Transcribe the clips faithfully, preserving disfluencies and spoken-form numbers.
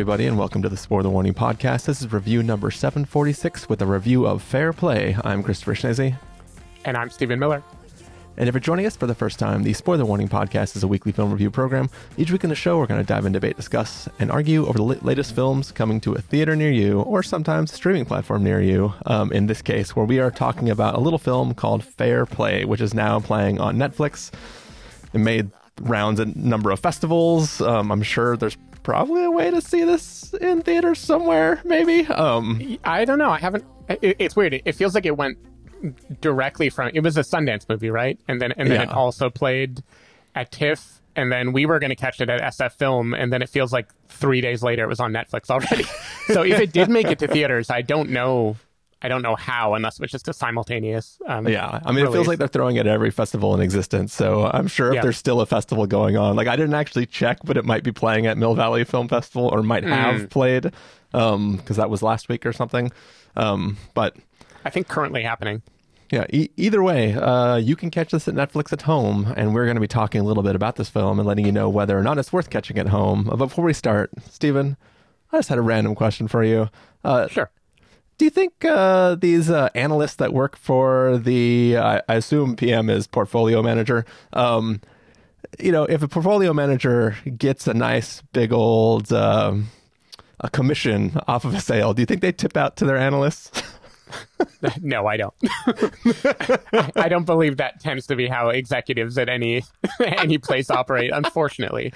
everybody, and welcome to the Spoiler Warning Podcast. This is review number seven forty-six with a review of Fair Play. I'm Christopher Schnese. And I'm Stephen Miller. And if you're joining us for the first time, the Spoiler Warning Podcast is a weekly film review program. Each week in the show, we're going to dive in, debate, discuss, and argue over the latest films coming to a theater near you, or sometimes a streaming platform near you, um, in this case, where we are talking about a little film called Fair Play, which is now playing on Netflix. It made rounds at a number of festivals. Um, I'm sure there's probably a way to see this in theaters somewhere, maybe. Um, I don't know. I haven't... It, it's weird. It feels like it went... directly from it was a Sundance movie, right? And then and then yeah. It also played at TIFF, and then we were going to catch it at S F Film, and then it feels like three days later it was on Netflix already. So if it did make it to theaters, I don't know. I don't know how, unless it was just a simultaneous. Um, yeah, I mean, release. It feels like they're throwing it at every festival in existence. So I'm sure if yeah. there's still a festival going on, like I didn't actually check, but it might be playing at Mill Valley Film Festival, or might have mm. played um because that was last week or something. Um, but. I think currently happening. Yeah, e- either way, uh, you can catch this at Netflix at home, and we're going to be talking a little bit about this film and letting you know whether or not it's worth catching at home. But before we start, Stephen, I just had a random question for you. Uh, sure. Do you think uh, these uh, analysts that work for the, I, I assume P M is portfolio manager, um, you know, if a portfolio manager gets a nice big old uh, a commission off of a sale, do you think they tip out to their analysts? No, I don't. I, I don't believe that tends to be how executives at any any place operate, unfortunately.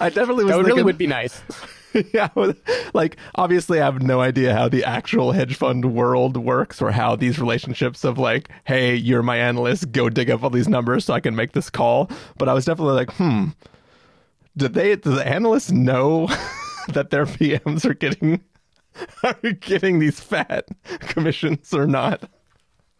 I definitely was. That thinking, really would be nice. Yeah, like obviously I have no idea how the actual hedge fund world works, or how these relationships of like, hey, you're my analyst, go dig up all these numbers so I can make this call. But I was definitely like, hmm, did they? Do the analysts know that their P Ms are getting? Are you getting these fat commissions or not?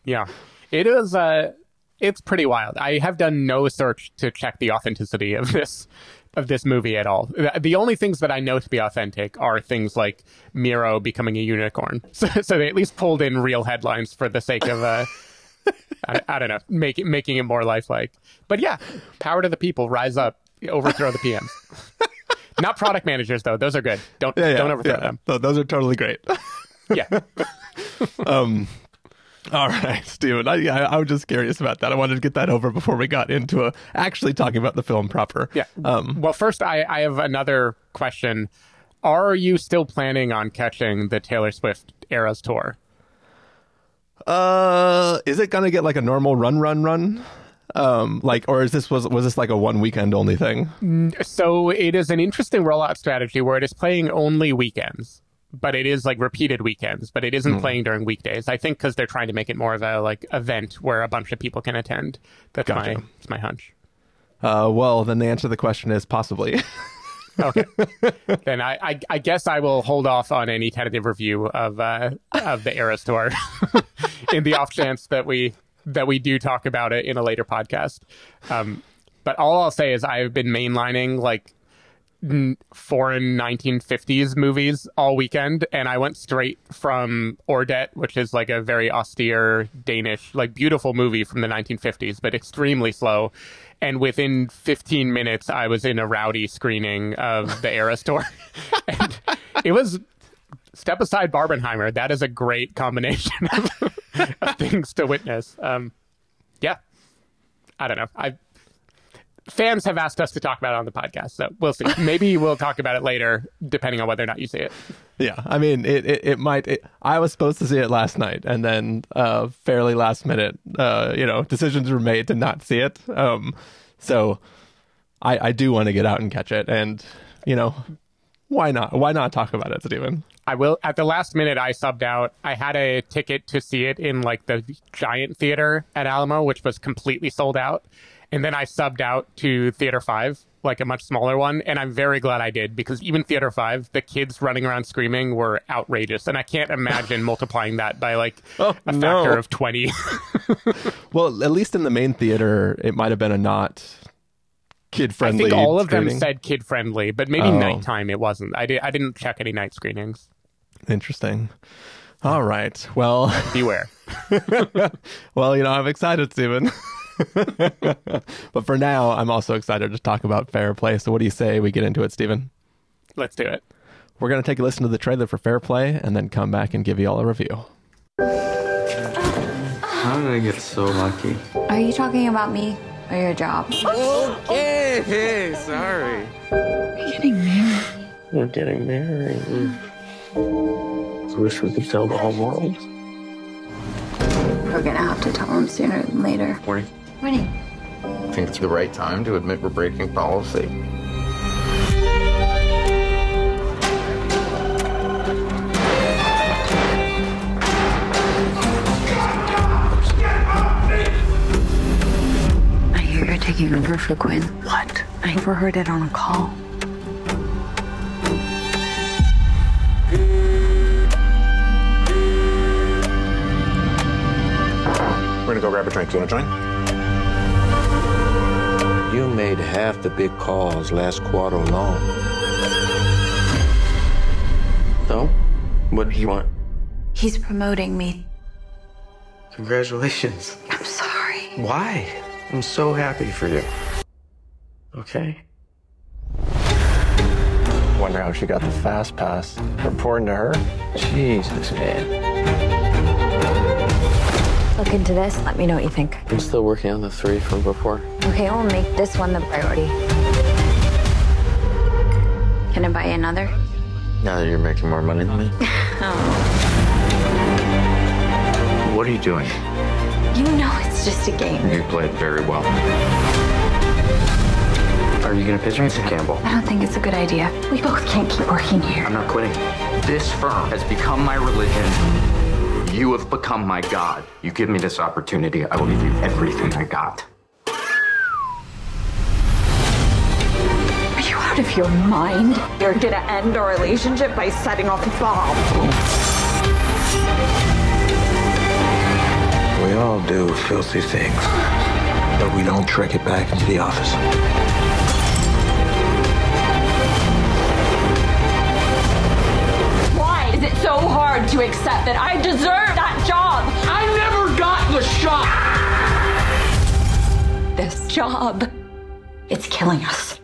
Yeah, it is. Uh, it's pretty wild. I have done no search to check the authenticity of this of this movie at all. The only things that I know to be authentic are things like Miro becoming a unicorn. So, so they at least pulled in real headlines for the sake of uh, I, I don't know, making making it more lifelike. But yeah, power to the people, rise up, overthrow the P Ms. Not product managers, though. Those are good. Don't yeah, yeah, don't overthrow yeah. them. So those are totally great. Yeah. um. All right, Steven. I, I I was just curious about that. I wanted to get that over before we got into a, actually talking about the film proper. Yeah. Um. Well, first, I, I have another question. Are you still planning on catching the Taylor Swift Eras Tour? Uh, is it going to get like a normal run, run, run? Um, like, or is this was was this like a one weekend only thing? So it is an interesting rollout strategy where it is playing only weekends, but it is like repeated weekends, but it isn't mm. playing during weekdays. I think because they're trying to make it more of a like event where a bunch of people can attend. That's gotcha. my that's my hunch. Uh, well, then the answer to the question is possibly. Okay, then I, I I guess I will hold off on any tentative review of uh, of the Eras Tour in the off chance that we. that we do talk about it in a later podcast. Um, but all I'll say is I've been mainlining like n- foreign nineteen fifties movies all weekend. And I went straight from Ordet, which is like a very austere Danish, like beautiful movie from the nineteen fifties, but extremely slow. And within fifteen minutes, I was in a rowdy screening of the Eras Tour. And it was... Step aside Barbenheimer. That is a great combination of, of things to witness. Um, yeah. I don't know. I Fans have asked us to talk about it on the podcast, so we'll see. Maybe we'll talk about it later, depending on whether or not you see it. Yeah. I mean, it it, it might... It, I was supposed to see it last night, and then uh, fairly last minute, uh, you know, decisions were made to not see it. Um, so I, I do want to get out and catch it, and, you know... Why not? Why not talk about it, Steven? I will. At the last minute, I subbed out. I had a ticket to see it in like the giant theater at Alamo, which was completely sold out. And then I subbed out to Theater five, like a much smaller one. And I'm very glad I did, because even Theater five, the kids running around screaming were outrageous. And I can't imagine multiplying that by like oh, a factor no. of twenty. Well, at least in the main theater, it might have been a not... Kid friendly. I think all of screening. them said kid friendly, but maybe oh. nighttime it wasn't. I did. I didn't check any night screenings. Interesting. All right. Well, beware. Well, you know, I'm excited, Steven. But for now, I'm also excited to talk about Fair Play. So, what do you say we get into it, Steven? Let's do it. We're going to take a listen to the trailer for Fair Play and then come back and give you all a review. How did I get so lucky? Are you talking about me or your job? Okay, hey, sorry. We're getting married. We're getting married. I wish we could tell the whole world. We're going to have to tell them sooner than later. Morning. Morning. I think it's the right time to admit we're breaking policy. Taking over for Quinn. What? I overheard it on a call. We're gonna go grab a drink. Do you wanna join? You made half the big calls last quarter alone. So, what do you want? He's promoting me. Congratulations. I'm sorry. Why? I'm so happy for you. Okay. Wonder how she got the fast pass. Reporting to her? Jesus, man. Look into this. Let me know what you think. I'm still working on the three from before. Okay, I'll make this one the priority. Can I buy you another? Now that you're making more money than me. Oh. What are you doing? You know it's just a game. You played very well. Are you going to pitch me to Campbell? I don't think it's a good idea. We both can't keep working here. I'm not quitting. This firm has become my religion. You have become my God. You give me this opportunity, I will give you everything I got. Are you out of your mind? You're going to end our relationship by setting off a bomb. We all do filthy things, but we don't trick it back into the office. Why is it so hard to accept that I deserve that job? I never got the shot! This job, it's killing us.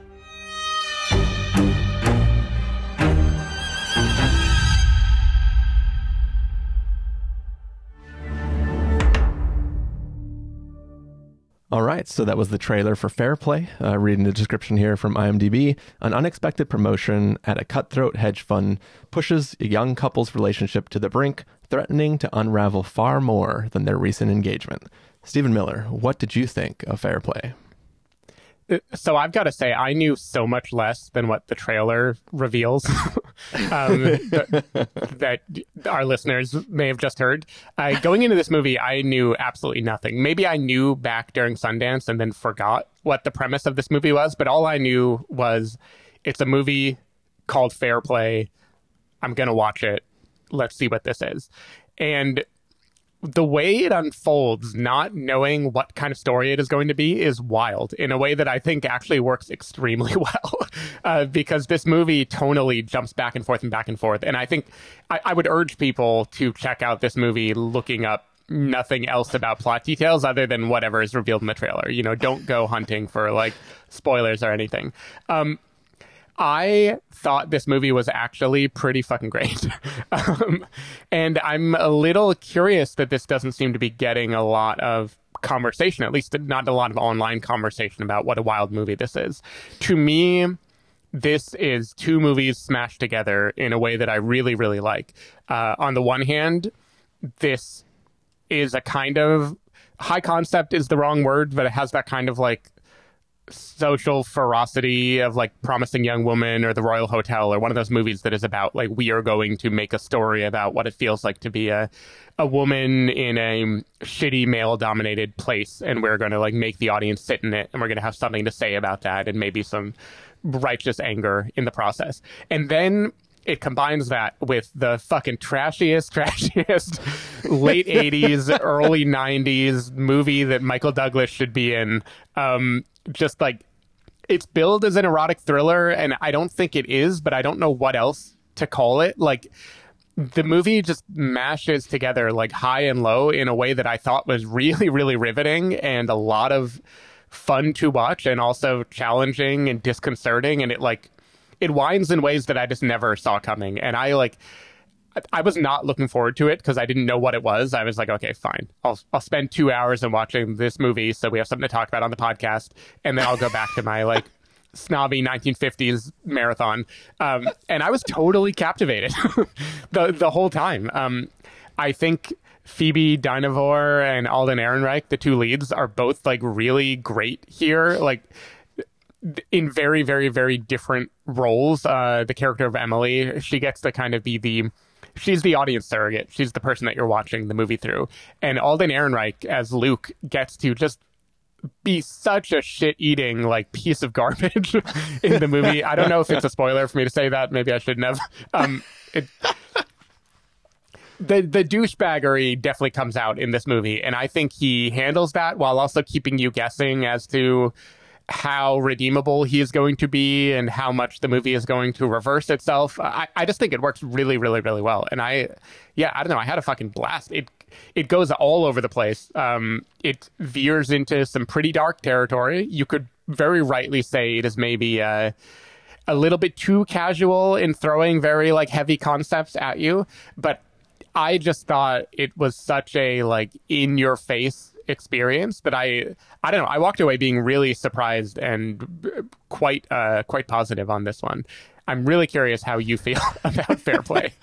All right, so that was the trailer for Fair Play. Uh, reading the description here from IMDb. An unexpected promotion at a cutthroat hedge fund pushes a young couple's relationship to the brink, threatening to unravel far more than their recent engagement. Stephen Miller, what did you think of Fair Play? So I've got to say, I knew so much less than what the trailer reveals um, th- that our listeners may have just heard. Uh, going into this movie, I knew absolutely nothing. Maybe I knew back during Sundance and then forgot what the premise of this movie was. But all I knew was it's a movie called Fair Play. I'm going to watch it. Let's see what this is. And the way it unfolds, not knowing what kind of story it is going to be, is wild in a way that I think actually works extremely well, uh, because this movie tonally jumps back and forth and back and forth. And I think I, I would urge people to check out this movie looking up nothing else about plot details other than whatever is revealed in the trailer. You know, don't go hunting for like spoilers or anything. Um, I thought this movie was actually pretty fucking great. um, and I'm a little curious that this doesn't seem to be getting a lot of conversation, at least not a lot of online conversation about what a wild movie this is. To me, this is two movies smashed together in a way that I really, really like. Uh, on the one hand, this is a kind of high concept is the wrong word, but it has that kind of like social ferocity of like Promising Young Woman or The Royal Hotel or one of those movies that is about like we are going to make a story about what it feels like to be a a woman in a shitty male dominated place, and we're going to like make the audience sit in it, and we're going to have something to say about that and maybe some righteous anger in the process. And then it combines that with the fucking trashiest, trashiest late eighties, early nineties movie that Michael Douglas should be in. Um, just like it's billed as an erotic thriller, and I don't think it is, but I don't know what else to call it. Like the movie just mashes together like high and low in a way that I thought was really, really riveting and a lot of fun to watch and also challenging and disconcerting. And it like it winds in ways that I just never saw coming. And I like, I was not looking forward to it because I didn't know what it was. I was like, okay, fine. I'll I'll spend two hours in watching this movie so we have something to talk about on the podcast. And then I'll go back to my like snobby nineteen fifties marathon. Um, and I was totally captivated the the whole time. Um, I think Phoebe Dynevor and Alden Ehrenreich, the two leads, are both like really great here. Like, in very, very, very different roles. Uh, the character of Emily, she gets to kind of be the, she's the audience surrogate. She's the person that you're watching the movie through. And Alden Ehrenreich as Luke gets to just be such a shit-eating like piece of garbage in the movie. I don't know if it's a spoiler for me to say that. Maybe I shouldn't have. Um, it, the the douchebaggery definitely comes out in this movie, and I think he handles that while also keeping you guessing as to how redeemable he is going to be and how much the movie is going to reverse itself. I, I just think it works really, really, really well. And I, yeah, I don't know. I had a fucking blast. It, it goes all over the place. Um, it veers into some pretty dark territory. You could very rightly say it is maybe uh, a little bit too casual in throwing very like heavy concepts at you. But I just thought it was such a like in your face experience that I I don't know, I walked away being really surprised and quite uh quite positive on this one. I'm really curious how you feel about Fair Play.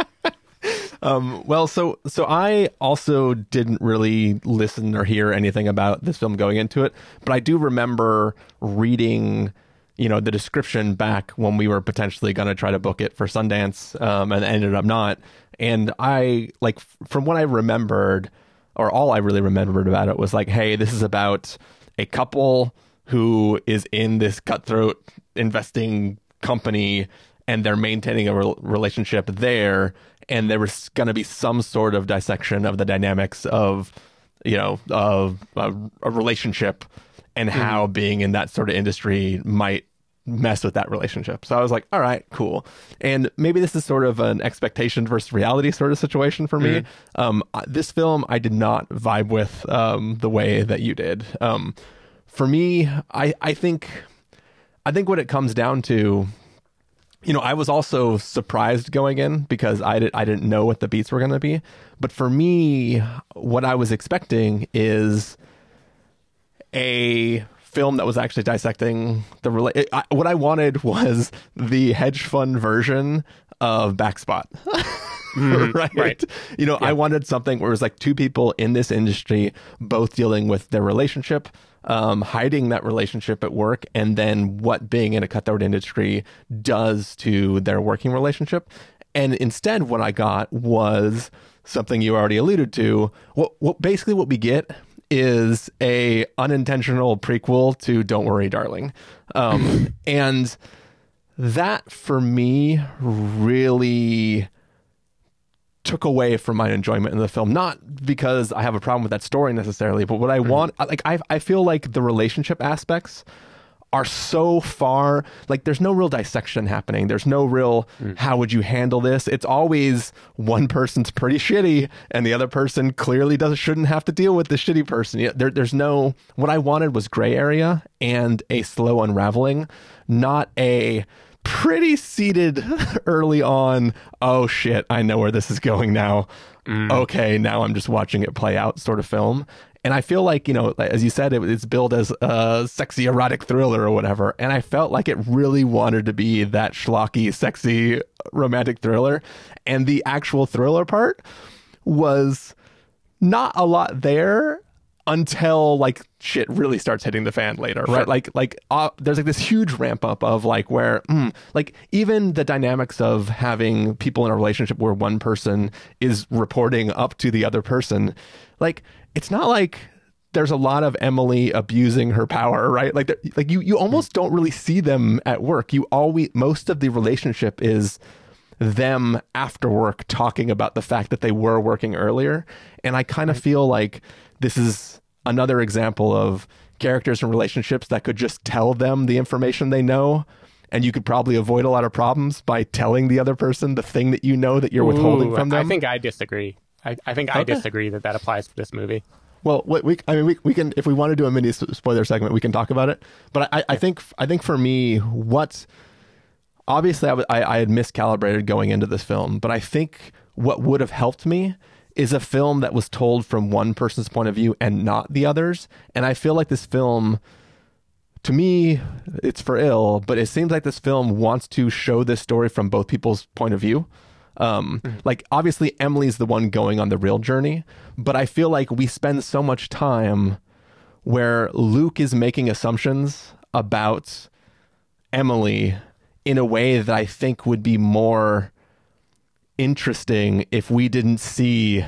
Um, well, so so I also didn't really listen or hear anything about this film going into it, but I do remember reading, you know, the description back when we were potentially going to try to book it for Sundance, um, and ended up not. And I, like, from what I remembered, or all I really remembered about it was like, hey, this is about a couple who is in this cutthroat investing company and they're maintaining a re- relationship there. And there was going to be some sort of dissection of the dynamics of, you know, of a, a relationship and mm-hmm. how being in that sort of industry might mess with that relationship. So I was like, all right, cool. And maybe this is sort of an expectation versus reality sort of situation for me. Mm-hmm. Um, this film, I did not vibe with um, the way that you did. Um, for me, I, I think, I think what it comes down to, you know, I was also surprised going in because I did, I didn't know what the beats were going to be. But for me, what I was expecting is a film that was actually dissecting the rela- I, what I wanted was the hedge fund version of Backspot. mm, right? right you know yeah. I wanted something where it was like two people in this industry both dealing with their relationship, um hiding that relationship at work, and then what being in a cutthroat industry does to their working relationship. And instead what I got was something you already alluded to. What, what basically what we get is a unintentional prequel to Don't Worry Darling. Um, and that for me really took away from my enjoyment in the film. Not because I have a problem with that story necessarily, but what I want, like, I, I feel like the relationship aspects are so far, like there's no real dissection happening. There's no real, mm. how would you handle this? It's always one person's pretty shitty and the other person clearly doesn't shouldn't have to deal with the shitty person. There, there's no, what I wanted was gray area and a slow unraveling, not a pretty seated early on, oh shit, I know where this is going now. Mm. Okay, now I'm just watching it play out sort of film. And I feel like, you know, as you said, it, it's billed as a sexy erotic thriller or whatever. And I felt like it really wanted to be that schlocky, sexy romantic thriller. And the actual thriller part was not a lot there until like shit really starts hitting the fan later, right? Sure. Like, like uh, there's like this huge ramp up of like where mm, like even the dynamics of having people in a relationship where one person is reporting up to the other person, like it's not like there's a lot of Emily abusing her power, right? Like, like you, you almost don't really see them at work. You always, most of the relationship is them after work talking about the fact that they were working earlier. And I kind of feel like this is another example of characters and relationships that could just tell them the information they know. And you could probably avoid a lot of problems by telling the other person the thing that you know that you're withholding Ooh, from them. I think I disagree. I, I think I okay. disagree that that applies to this movie. Well, we, we I mean, we, we can, if we want to do a mini spoiler segment, we can talk about it. But I, I think, I think for me, what Obviously, I, w- I, I had miscalibrated going into this film, but I think what would have helped me is a film that was told from one person's point of view and not the others. And I feel like this film, to me, it's for ill, but it seems like this film wants to show this story from both people's point of view. Um, mm-hmm. Like, obviously, Emily's the one going on the real journey, but I feel like we spend so much time where Luke is making assumptions about Emily in a way that I think would be more interesting if we didn't see,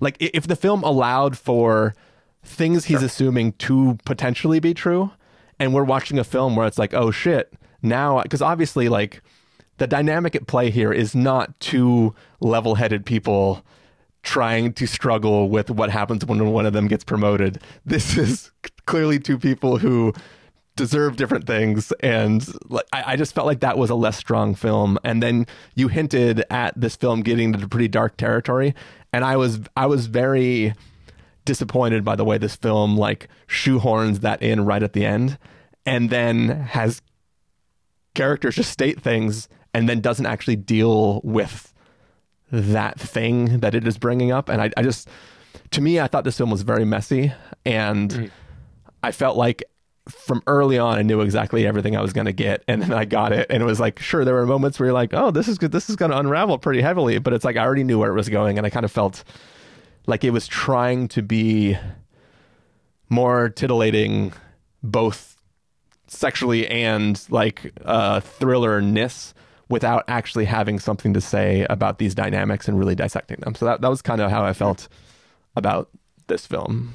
like, if the film allowed for things he's sure. assuming to potentially be true, and we're watching a film where it's like, oh shit, now, because obviously, like, the dynamic at play here is not two level-headed people trying to struggle with what happens when one of them gets promoted. This is clearly two people who deserve different things, and like, I, I just felt like that was a less strong film. And then you hinted at this film getting into pretty dark territory, and I was I was very disappointed by the way this film like shoehorns that in right at the end, and then has characters just state things and then doesn't actually deal with that thing that it is bringing up. And I, I just, to me, I thought this film was very messy, and mm. I felt like from early on I knew exactly everything I was going to get, and then I got it, and it was like, sure, there were moments where you're like, oh, this is good, this is going to unravel pretty heavily, but it's like I already knew where it was going, and I kind of felt like it was trying to be more titillating, both sexually and like uh thriller-ness, without actually having something to say about these dynamics and really dissecting them. So that, that was kind of how I felt about this film.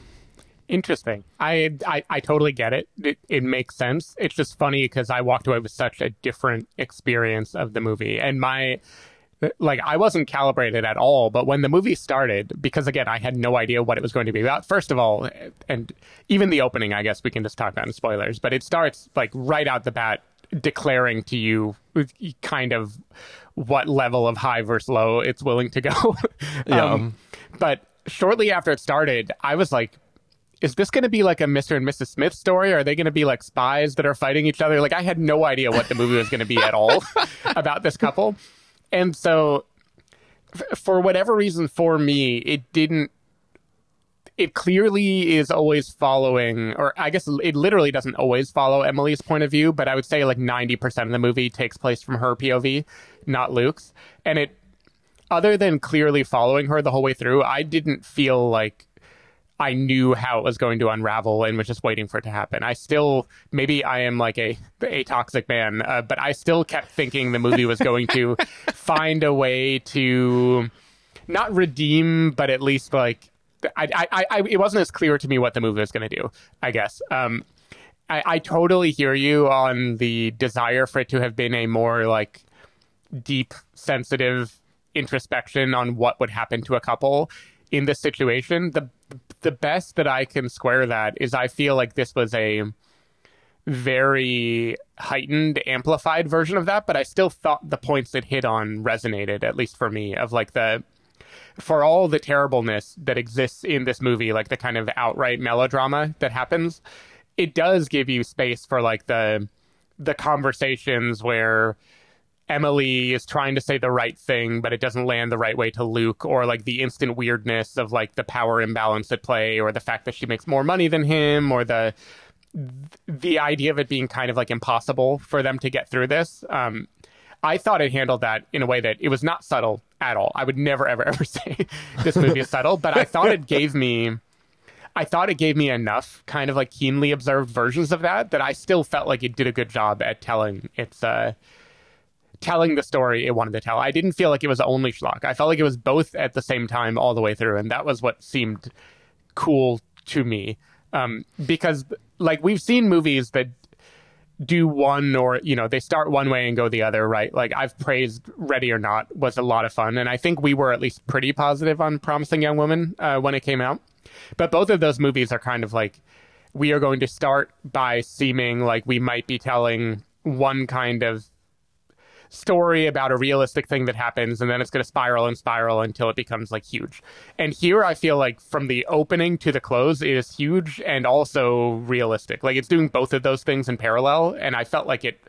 Interesting. I, I, I totally get it. it. It makes sense. It's just funny because I walked away with such a different experience of the movie. And my, like, I wasn't calibrated at all. But when the movie started, because, again, I had no idea what it was going to be about. First of all, and even the opening, I guess we can just talk about in spoilers. But it starts, like, right out the bat, declaring to you kind of what level of high versus low it's willing to go. yeah. Um, but shortly after it started, I was like, is this going to be like a Mister and Missus Smith story? Are they going to be like spies that are fighting each other? Like, I had no idea what the movie was going to be at all about this couple. And so f- for whatever reason, for me, it didn't, it clearly is always following, or I guess it literally doesn't always follow Emily's point of view, but I would say like ninety percent of the movie takes place from her P O V, not Luke's. And it, other than clearly following her the whole way through, I didn't feel like I knew how it was going to unravel and was just waiting for it to happen. I still, maybe I am like a, a toxic man, uh, but I still kept thinking the movie was going to find a way to not redeem, but at least like, I, I, I, it wasn't as clear to me what the movie was going to do, I guess. Um, I, I totally hear you on the desire for it to have been a more like deep, sensitive introspection on what would happen to a couple in this situation. The The best that I can square that is I feel like this was a very heightened, amplified version of that, but I still thought the points it hit on resonated, at least for me, of like the, for all the terribleness that exists in this movie, like the kind of outright melodrama that happens, it does give you space for like the the conversations where Emily is trying to say the right thing, but it doesn't land the right way to Luke, or like the instant weirdness of like the power imbalance at play, or the fact that she makes more money than him, or the the idea of it being kind of like impossible for them to get through this. Um, I thought it handled that in a way that it was not subtle at all. I would never, ever, ever say this movie is subtle, but I thought it gave me, I thought it gave me enough kind of like keenly observed versions of that, that I still felt like it did a good job at telling its, uh, telling the story it wanted to tell. I didn't feel like it was only schlock. I felt like it was both at the same time all the way through, and that was what seemed cool to me. Um, because, like, we've seen movies that do one, or, you know, they start one way and go the other, right? Like, I've praised Ready or Not was a lot of fun, and I think we were at least pretty positive on Promising Young Woman uh, when it came out. But both of those movies are kind of like, we are going to start by seeming like we might be telling one kind of story about a realistic thing that happens, and then it's going to spiral and spiral until it becomes like huge. And here I feel like from the opening to the close, it is huge and also realistic. Like, it's doing both of those things in parallel, and I felt like it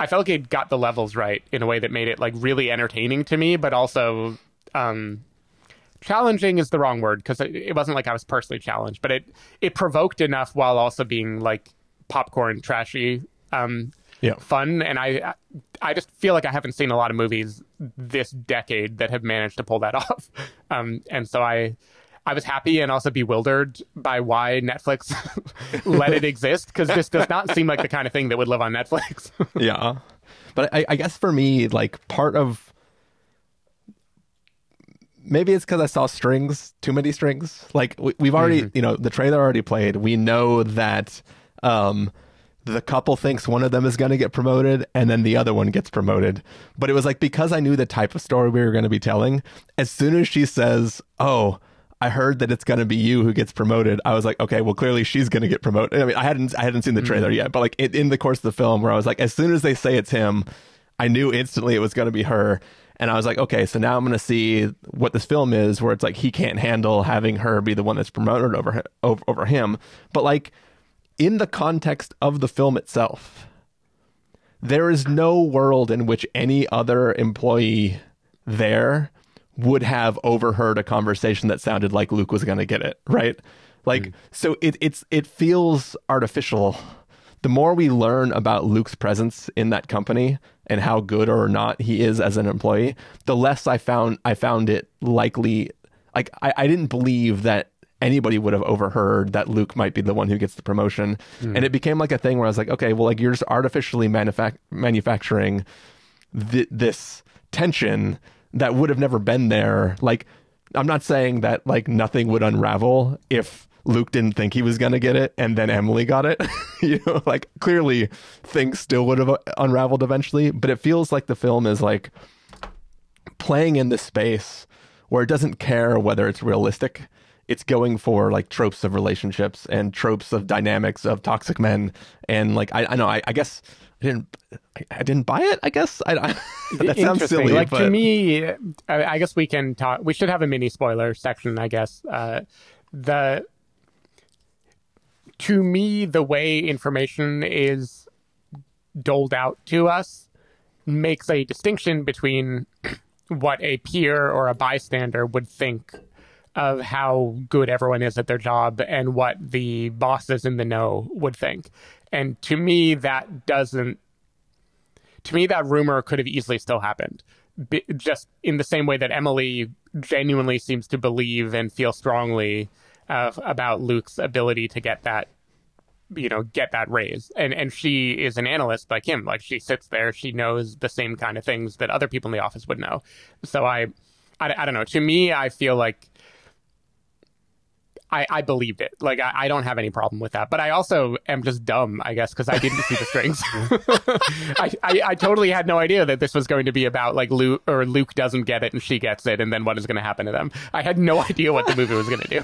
I felt like it got the levels right in a way that made it like really entertaining to me, but also um, challenging is the wrong word, because it, it wasn't like I was personally challenged, but it it provoked enough while also being like popcorn trashy um, yeah. fun. And I I just feel like I haven't seen a lot of movies this decade that have managed to pull that off. Um, and so I. I was happy and also bewildered by why Netflix let it exist, because this does not seem like the kind of thing that would live on Netflix. Yeah. But I, I guess for me, like, part of... Maybe it's because I saw strings, too many strings. Like, we, we've already, mm-hmm. you know, the trailer already played. We know that um, the couple thinks one of them is going to get promoted and then the other one gets promoted. But it was like, because I knew the type of story we were going to be telling, as soon as she says, oh... I heard that it's going to be you who gets promoted. I was like, okay, well, clearly she's going to get promoted. I mean, I hadn't, I hadn't seen the trailer yet, but like it, in the course of the film, where I was like, as soon as they say it's him, I knew instantly it was going to be her. And I was like, okay, so now I'm going to see what this film is, where it's like he can't handle having her be the one that's promoted over over, over him. But like in the context of the film itself, there is no world in which any other employee there would have overheard a conversation that sounded like Luke was going to get it, right? Like, mm. so it it's it feels artificial. The more we learn about Luke's presence in that company and how good or not he is as an employee, the less I found I found it likely. Like, I, I didn't believe that anybody would have overheard that Luke might be the one who gets the promotion. Mm. And it became like a thing where I was like, okay, well, like, you're just artificially manufac- manufacturing th- this tension that would have never been there. Like, I'm not saying that like nothing would unravel if Luke didn't think he was going to get it and then Emily got it. You know, like, clearly things still would have unraveled eventually, but it feels like the film is like playing in this space where it doesn't care whether it's realistic. It's going for like tropes of relationships and tropes of dynamics of toxic men. And like, I, I know, I, I guess I didn't, I didn't buy it, I guess. I, I, that sounds silly. Like, but... to me, I, I guess we can talk, we should have a mini spoiler section, I guess. Uh, the, to me, the way information is doled out to us makes a distinction between what a peer or a bystander would think of how good everyone is at their job and what the bosses in the know would think. And to me, that doesn't, to me, that rumor could have easily still happened. Be, just in the same way that Emily genuinely seems to believe and feel strongly uh, about Luke's ability to get that, you know, get that raise. And, and she is an analyst like him. Like, she sits there, she knows the same kind of things that other people in the office would know. So I, I, I don't know. To me, I feel like I, I believed it. Like, I, I don't have any problem with that. But I also am just dumb, I guess, because I didn't see the strings. I, I, I totally had no idea that this was going to be about, like, Luke or Luke doesn't get it and she gets it, and then what is going to happen to them. I had no idea what the movie was going to do.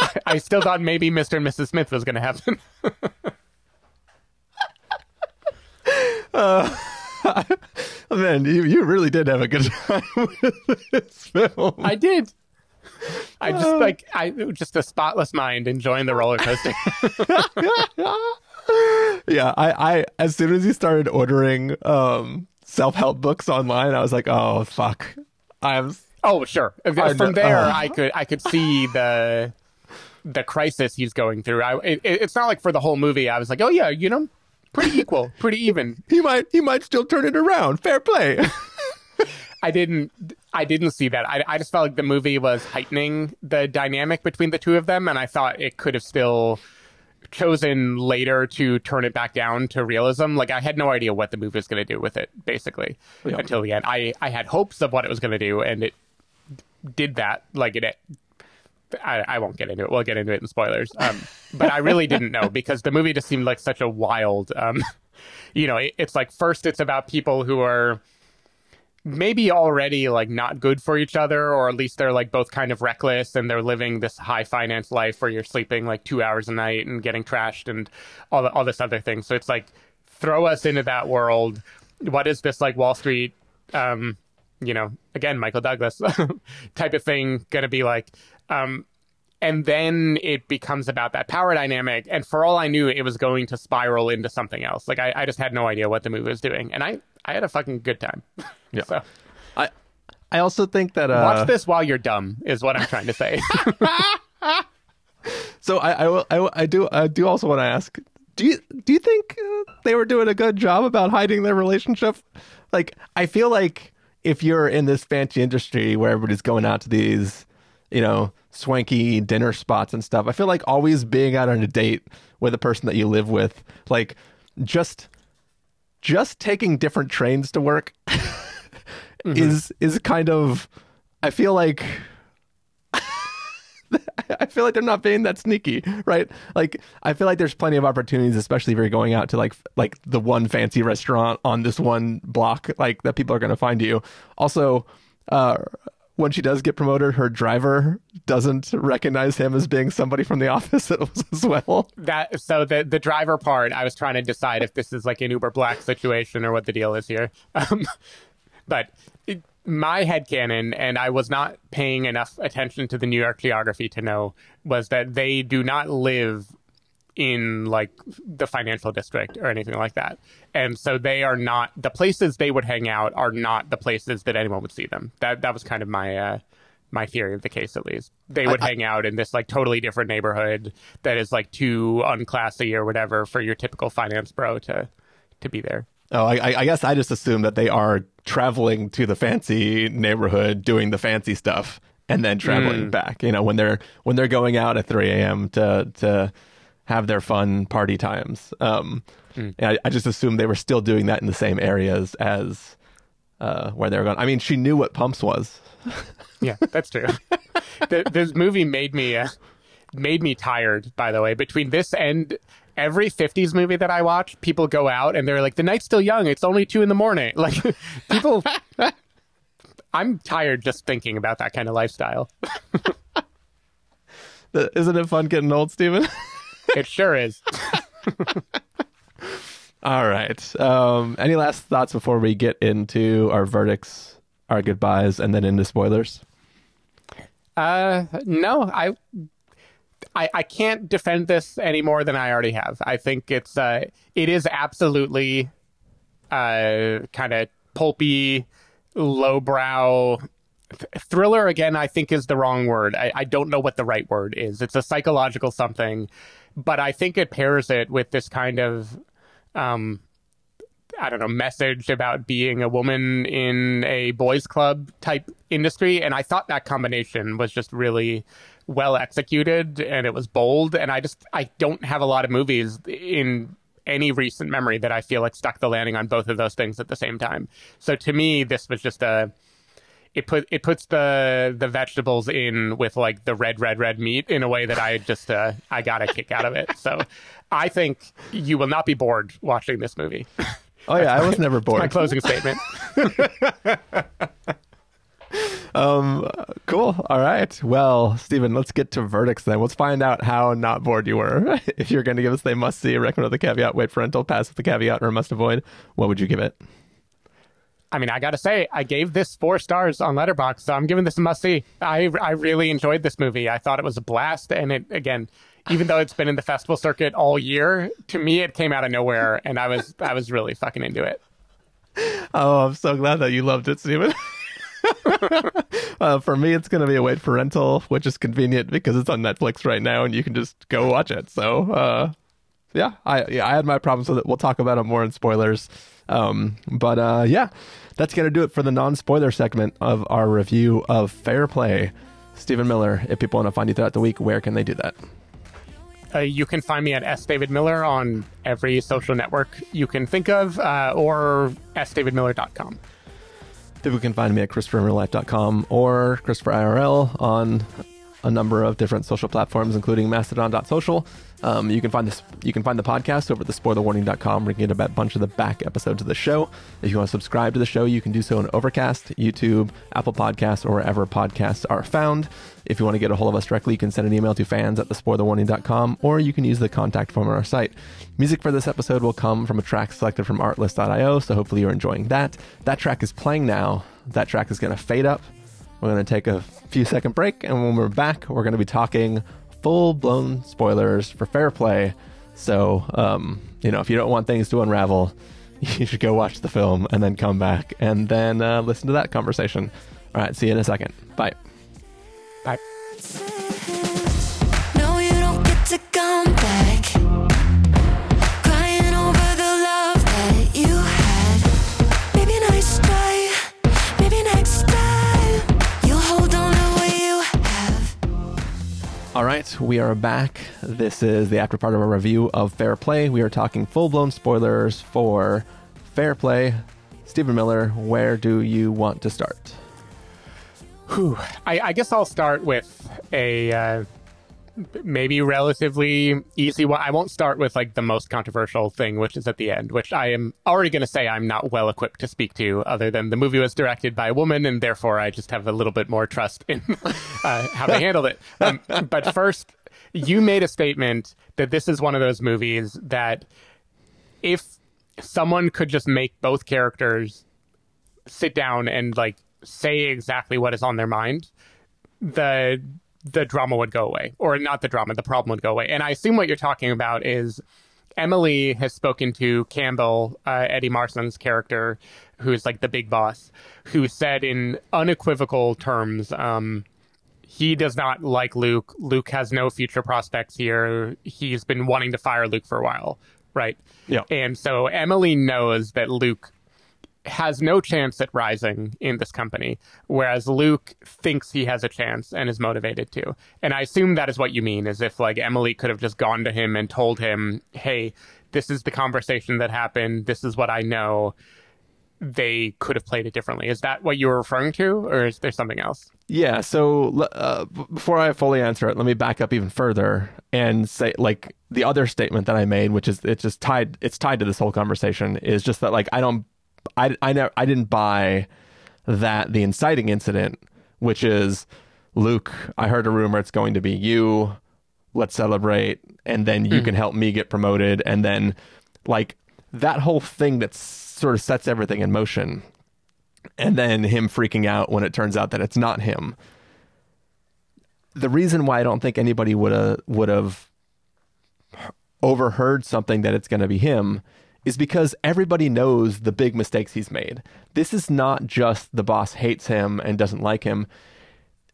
I, I still thought maybe Mister and Missus Smith was going to happen. uh, man, you, you really did have a good time with this film. I did. I just like I just a spotless mind enjoying the roller coaster. Yeah, I, I as soon as he started ordering um, self-help books online, I was like, oh fuck, I'm oh sure. I'm, From there, uh, I could I could see the the crisis he's going through. I it, it's not like for the whole movie I was like, oh yeah, you know, pretty equal, pretty even. He might he might still turn it around. Fair play. I didn't. I didn't see that. I, I just felt like the movie was heightening the dynamic between the two of them, and I thought it could have still chosen later to turn it back down to realism. Like, I had no idea what the movie was going to do with it, basically, yeah. until the end. I, I had hopes of what it was going to do, and it did that. Like, it, I, I won't get into it. We'll get into it in spoilers. Um, but I really didn't know, because the movie just seemed like such a wild... Um, you know, it, it's like, first it's about people who are... maybe already like not good for each other, or at least they're like both kind of reckless, and they're living this high finance life where you're sleeping like two hours a night and getting trashed and all the, all this other thing. So it's like, throw us into that world. What is this like Wall Street, um, you know, again, Michael Douglas type of thing going to be like? Um, And then it becomes about that power dynamic. And for all I knew, it was going to spiral into something else. Like, I, I just had no idea what the movie was doing. And I, I had a fucking good time. Yeah. So. I, I also think that... Uh... Watch this while you're dumb, is what I'm trying to say. So I, I, I, I, do, I do also want to ask, do you, do you think they were doing a good job about hiding their relationship? Like, I feel like if you're in this fancy industry where everybody's going out to these, you know, swanky dinner spots and stuff, I feel like always being out on a date with a person that you live with, like just just taking different trains to work mm-hmm. is is kind of, I feel like I feel like they're not being that sneaky, right? Like, I feel like there's plenty of opportunities, especially if you're going out to like like the one fancy restaurant on this one block, like that people are going to find you. Also, uh when she does get promoted, her driver doesn't recognize him as being somebody from The Office as well. That so the the driver part, I was trying to decide if this is like an Uber Black situation or what the deal is here. Um, but it, my headcanon, and I was not paying enough attention to the New York geography to know, was that they do not live in like the financial district or anything like that. And so they are not, the places they would hang out are not the places that anyone would see them. That that was kind of my uh, my theory of the case, at least. They would I, hang out in this like totally different neighborhood that is like too unclassy or whatever for your typical finance bro to to be there. Oh, I, I guess I just assume that they are traveling to the fancy neighborhood, doing the fancy stuff, and then traveling mm. back. You know, when they're when they're going out at three a m to to have their fun party times. Um, mm. And I, I just assumed they were still doing that in the same areas as uh, where they were going. I mean, she knew what Pumps was. Yeah, that's true. the, this movie made me uh, made me tired, by the way. Between this and every fifties movie that I watch, people go out and they're like, the night's still young. It's only two in the morning. Like, people... I'm tired just thinking about that kind of lifestyle. the, isn't it fun getting old, Stephen? It sure is. All right. Um, any last thoughts before we get into our verdicts, our goodbyes, and then into spoilers? Uh, no, I, I, I can't defend this any more than I already have. I think it's, uh, it is absolutely, uh, kind of pulpy, lowbrow. Thriller, again, I think is the wrong word. I, I don't know what the right word is. It's a psychological something, but I think it pairs it with this kind of, um, I don't know, message about being a woman in a boys' club type industry. And I thought that combination was just really well executed, and it was bold. And I just, I don't have a lot of movies in any recent memory that I feel like stuck the landing on both of those things at the same time. So to me, this was just a... It put it puts the the vegetables in with like the red red red meat in a way that I just uh, I got a kick out of it. So I think you will not be bored watching this movie. Oh yeah, my, I was never bored. My closing statement. um, cool. All right. Well, Stephen, let's get to verdicts then. Let's find out how not bored you were. If you're going to give us, they must see, recommend with a caveat, wait for rental, pass with the caveat, or must avoid. What would you give it? I mean, I got to say, I gave this four stars on Letterboxd, so I'm giving this a must-see. I, I really enjoyed this movie. I thought it was a blast, and it, again, even though it's been in the festival circuit all year, to me, it came out of nowhere, and I was I was really fucking into it. Oh, I'm so glad that you loved it, Stephen. uh, for me, it's going to be a wait for rental, which is convenient because it's on Netflix right now, and you can just go watch it. So, uh, yeah, I yeah, I had my problems with it. We'll talk about it more in spoilers. Um, but uh, yeah, that's going to do it for the non-spoiler segment of our review of Fair Play. Stephen Miller, if people want to find you throughout the week, where can they do that? Uh, you can find me at s David Miller on every social network you can think of, uh, or s David Miller dot com. People can find me at Christopher In Real Life dot com or Christopher I R L on a number of different social platforms, including mastodon dot social. Um, you can find this, you can find the podcast over at the spoiler warning dot com, where you can get a bunch of the back episodes of the show. If you want to subscribe to the show, you can do so on Overcast, YouTube, Apple Podcasts, or wherever podcasts are found. If you want to get a hold of us directly, you can send an email to fans at the spoiler warning dot com, or you can use the contact form on our site. Music for this episode will come from a track selected from artlist dot i o, so hopefully you're enjoying that. That track is playing now. That track is going to fade up. We're going to take a few second break, and when we're back, we're going to be talking full-blown spoilers for Fair Play. So, um, you know, if you don't want things to unravel, you should go watch the film and then come back and then uh, listen to that conversation. All right, see you in a second. Bye. Bye. No, you don't get to come back. Crying over the love that you had. Maybe nice try. Maybe next time you'll hold on to what you have. All right, we are back. This is the after part of our review of Fair Play. We are talking full-blown spoilers for Fair Play. Stephen Miller, where do you want to start? Whew. I, I guess I'll start with a uh, maybe relatively easy one. I won't start with like the most controversial thing, which is at the end, which I am already going to say I'm not well equipped to speak to, other than the movie was directed by a woman, and therefore I just have a little bit more trust in uh, how they handled it. Um, but first, you made a statement that this is one of those movies that if someone could just make both characters sit down and like say exactly what is on their mind, the the drama would go away. Or not the drama, the problem would go away. And I assume what you're talking about is Emily has spoken to Campbell, uh, Eddie Marson's character, who is like the big boss, who said in unequivocal terms, um, he does not like Luke. Luke has no future prospects here. He's been wanting to fire Luke for a while, right? Yeah. And so Emily knows that Luke has no chance at rising in this company, whereas Luke thinks he has a chance and is motivated to. And I assume that is what you mean, is if like Emily could have just gone to him and told him, hey, this is the conversation that happened, this is what I know, they could have played it differently. Is that what you were referring to, or is there something else? Yeah, so uh, before I fully answer it, let me back up even further and say, like, the other statement that I made, which is it's just tied, it's tied to this whole conversation, is just that, like, I don't I, I, never, I didn't buy that the inciting incident, which is, Luke, I heard a rumor it's going to be you, let's celebrate, and then you mm. can help me get promoted. And then, like, that whole thing that sort of sets everything in motion. And then him freaking out when it turns out that it's not him. The reason why I don't think anybody would have would have overheard something that it's going to be him is because everybody knows the big mistakes he's made. This is not just the boss hates him and doesn't like him.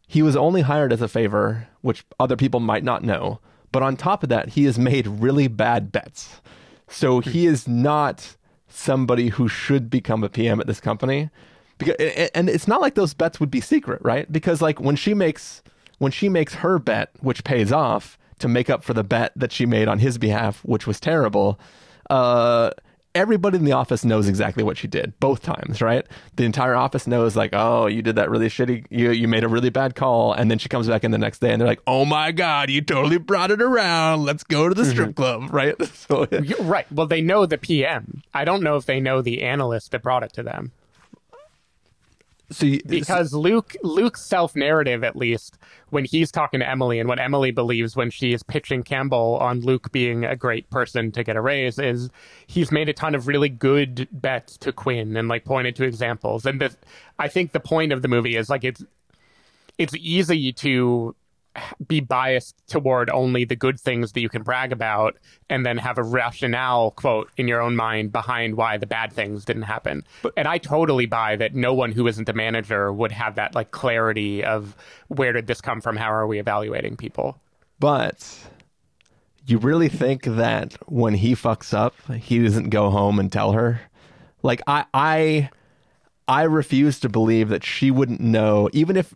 He was only hired as a favor, which other people might not know. But on top of that, he has made really bad bets. So he is not somebody who should become a P M at this company. Because, and it's not like those bets would be secret, right? Because like when she makes when she makes her bet, which pays off to make up for the bet that she made on his behalf, which was terrible, Uh, everybody in the office knows exactly what she did both times, right? The entire office knows, like, oh, you did that really shitty, you you made a really bad call, and then she comes back in the next day, and they're like, oh my god, you totally brought it around. Let's go to the strip club, right? So, right. Well, they know the P M. I don't know if they know the analyst that brought it to them. So you, because so, Luke, Luke's self-narrative, at least, when he's talking to Emily and what Emily believes when she is pitching Campbell on Luke being a great person to get a raise, is he's made a ton of really good bets to Quinn and like pointed to examples. And the, I think the point of the movie is like it's it's easy to be biased toward only the good things that you can brag about and then have a rationale quote in your own mind behind why the bad things didn't happen. But, and I totally buy that no one who isn't the manager would have that like clarity of where did this come from? How are we evaluating people? But you really think that when he fucks up, he doesn't go home and tell her? Like I, I, I refuse to believe that she wouldn't know, even if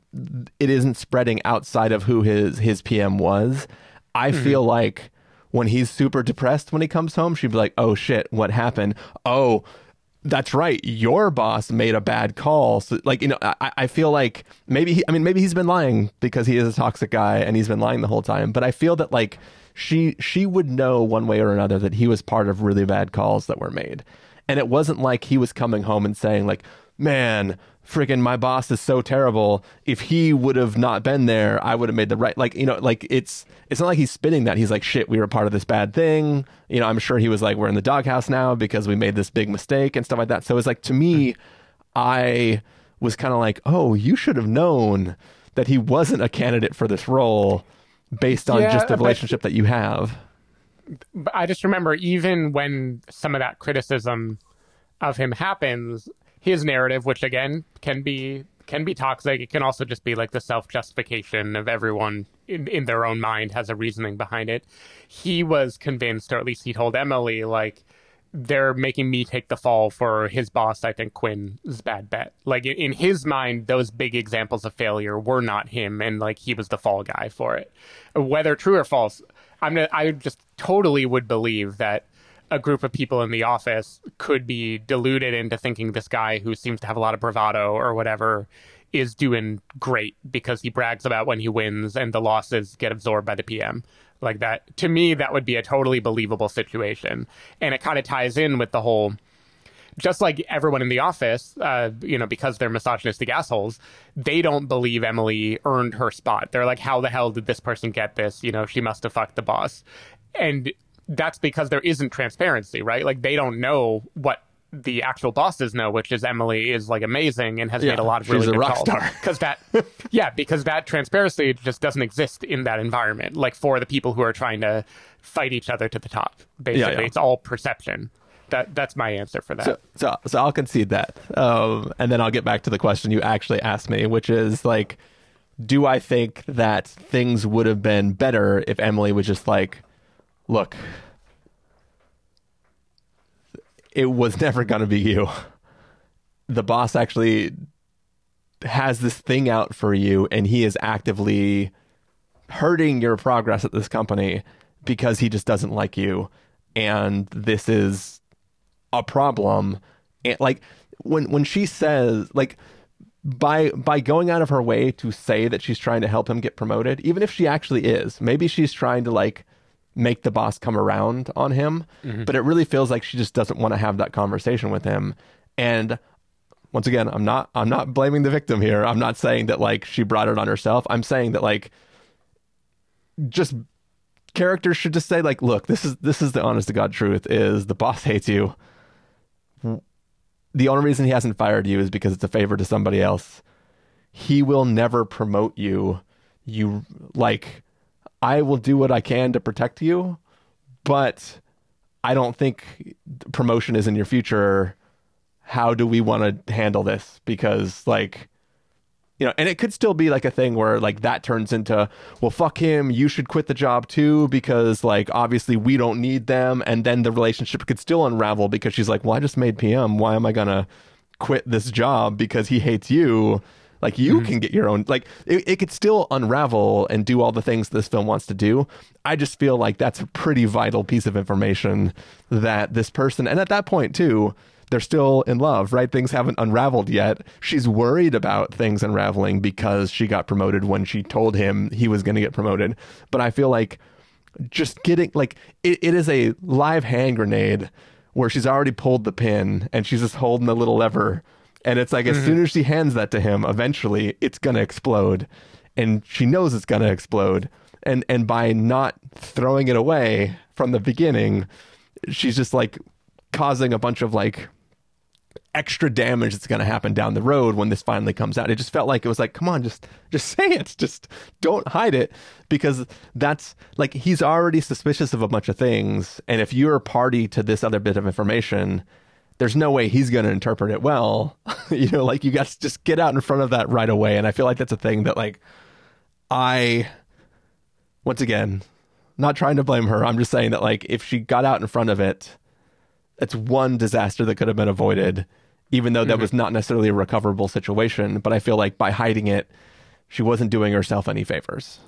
it isn't spreading outside of who his, his P M was. I mm-hmm. feel like when he's super depressed when he comes home, she'd be like, oh, shit, what happened? Oh, that's right. Your boss made a bad call. So, like, you know, I, I feel like maybe he, I mean, maybe he's been lying because he is a toxic guy and he's been lying the whole time. But I feel that like she she would know one way or another that he was part of really bad calls that were made. And it wasn't like he was coming home and saying like, man, freaking my boss is so terrible. If he would have not been there, I would have made the right, like, you know, like it's it's not like he's spinning that. He's like, shit, we were part of this bad thing. You know, I'm sure he was like, we're in the doghouse now because we made this big mistake and stuff like that. So it's like, to me, I was kind of like, oh, you should have known that he wasn't a candidate for this role based on yeah, just the relationship but, that you have. But I just remember, even when some of that criticism of him happens, his narrative, which again can be can be toxic, it can also just be like the self-justification of everyone in, in their own mind has a reasoning behind it. He was convinced, or at least he told Emily, like, they're making me take the fall for his boss, I think Quinn's bad bet. Like, in his mind, those big examples of failure were not him, and like he was the fall guy for it. Whether true or false, I'm gonna, I just totally would believe that a group of people in the office could be deluded into thinking this guy who seems to have a lot of bravado or whatever is doing great because he brags about when he wins and the losses get absorbed by the P M. Like, that, to me, that would be a totally believable situation. And it kind of ties in with the whole, just like everyone in the office, uh, you know, because they're misogynistic assholes, they don't believe Emily earned her spot. They're like, how the hell did this person get this? You know, she must have fucked the boss. And that's because there isn't transparency, right? Like, they don't know what the actual bosses know, which is Emily is like amazing and has yeah, made a lot of really good calls. Because that, yeah, because that transparency just doesn't exist in that environment. Like, for the people who are trying to fight each other to the top, basically, yeah, yeah. It's all perception. That that's my answer for that. So, so, so I'll concede that, um, and then I'll get back to the question you actually asked me, which is like, do I think that things would have been better if Emily was just like, look, it was never going to be you. The boss actually has this thing out for you, and he is actively hurting your progress at this company because he just doesn't like you. And this is a problem. And like, when, when she says, like, by, by going out of her way to say that she's trying to help him get promoted, even if she actually is, maybe she's trying to like make the boss come around on him, mm-hmm. but it really feels like she just doesn't want to have that conversation with him. And once again, I'm not I'm not blaming the victim here. I'm not saying that like she brought it on herself. I'm saying that like just characters should just say like, look, this is this is the honest to God truth, is the boss hates you. The only reason he hasn't fired you is because it's a favor to somebody else. He will never promote you. You like I will do what I can to protect you, but I don't think promotion is in your future. How do we want to handle this? Because like, you know, and it could still be like a thing where like that turns into, well, fuck him, you should quit the job too, because like, obviously we don't need them. And then the relationship could still unravel because she's like, well, I just made P M. Why am I going to quit this job because he hates you? Like, you mm-hmm. can get your own, like, it, it could still unravel and do all the things this film wants to do. I just feel like that's a pretty vital piece of information that this person, and at that point, too, they're still in love, right? Things haven't unraveled yet. She's worried about things unraveling because she got promoted when she told him he was going to get promoted. But I feel like just getting, like, it, it is a live hand grenade where she's already pulled the pin and she's just holding the little lever. And it's like, as mm-hmm. soon as she hands that to him, eventually it's going to explode. And she knows it's going to explode. And and by not throwing it away from the beginning, she's just like causing a bunch of like extra damage that's going to happen down the road when this finally comes out. It just felt like it was like, come on, just just say it. Just don't hide it. Because that's like, he's already suspicious of a bunch of things. And if you're a party to this other bit of information, there's no way he's going to interpret it well. You know, like, you got to just get out in front of that right away. And I feel like that's a thing that, like, I, once again, not trying to blame her. I'm just saying that, like, if she got out in front of it, it's one disaster that could have been avoided, even though that mm-hmm. was not necessarily a recoverable situation. But I feel like by hiding it, she wasn't doing herself any favors.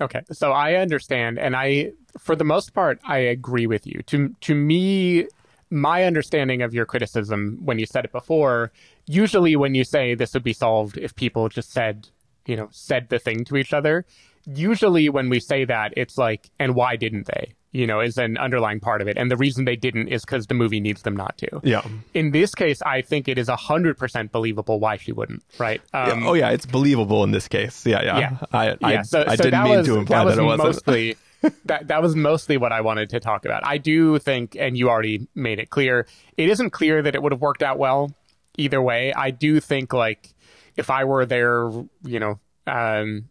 Okay, so I understand. And I, for the most part, I agree with you. To, to me, my understanding of your criticism when you said it before, usually when you say this would be solved if people just said, you know, said the thing to each other, usually when we say that, it's like, and why didn't they? You know, is an underlying part of it. And the reason they didn't is because the movie needs them not to. Yeah. In this case, I think it is one hundred percent believable why she wouldn't, right? Um, yeah. Oh, yeah, it's believable in this case. Yeah, yeah. yeah. I, yeah. I, so, I so didn't mean was, to imply that, was that it wasn't. Mostly, that that was mostly what I wanted to talk about. I do think, and you already made it clear, it isn't clear that it would have worked out well. either way. I do think, like, if I were their, you know, um,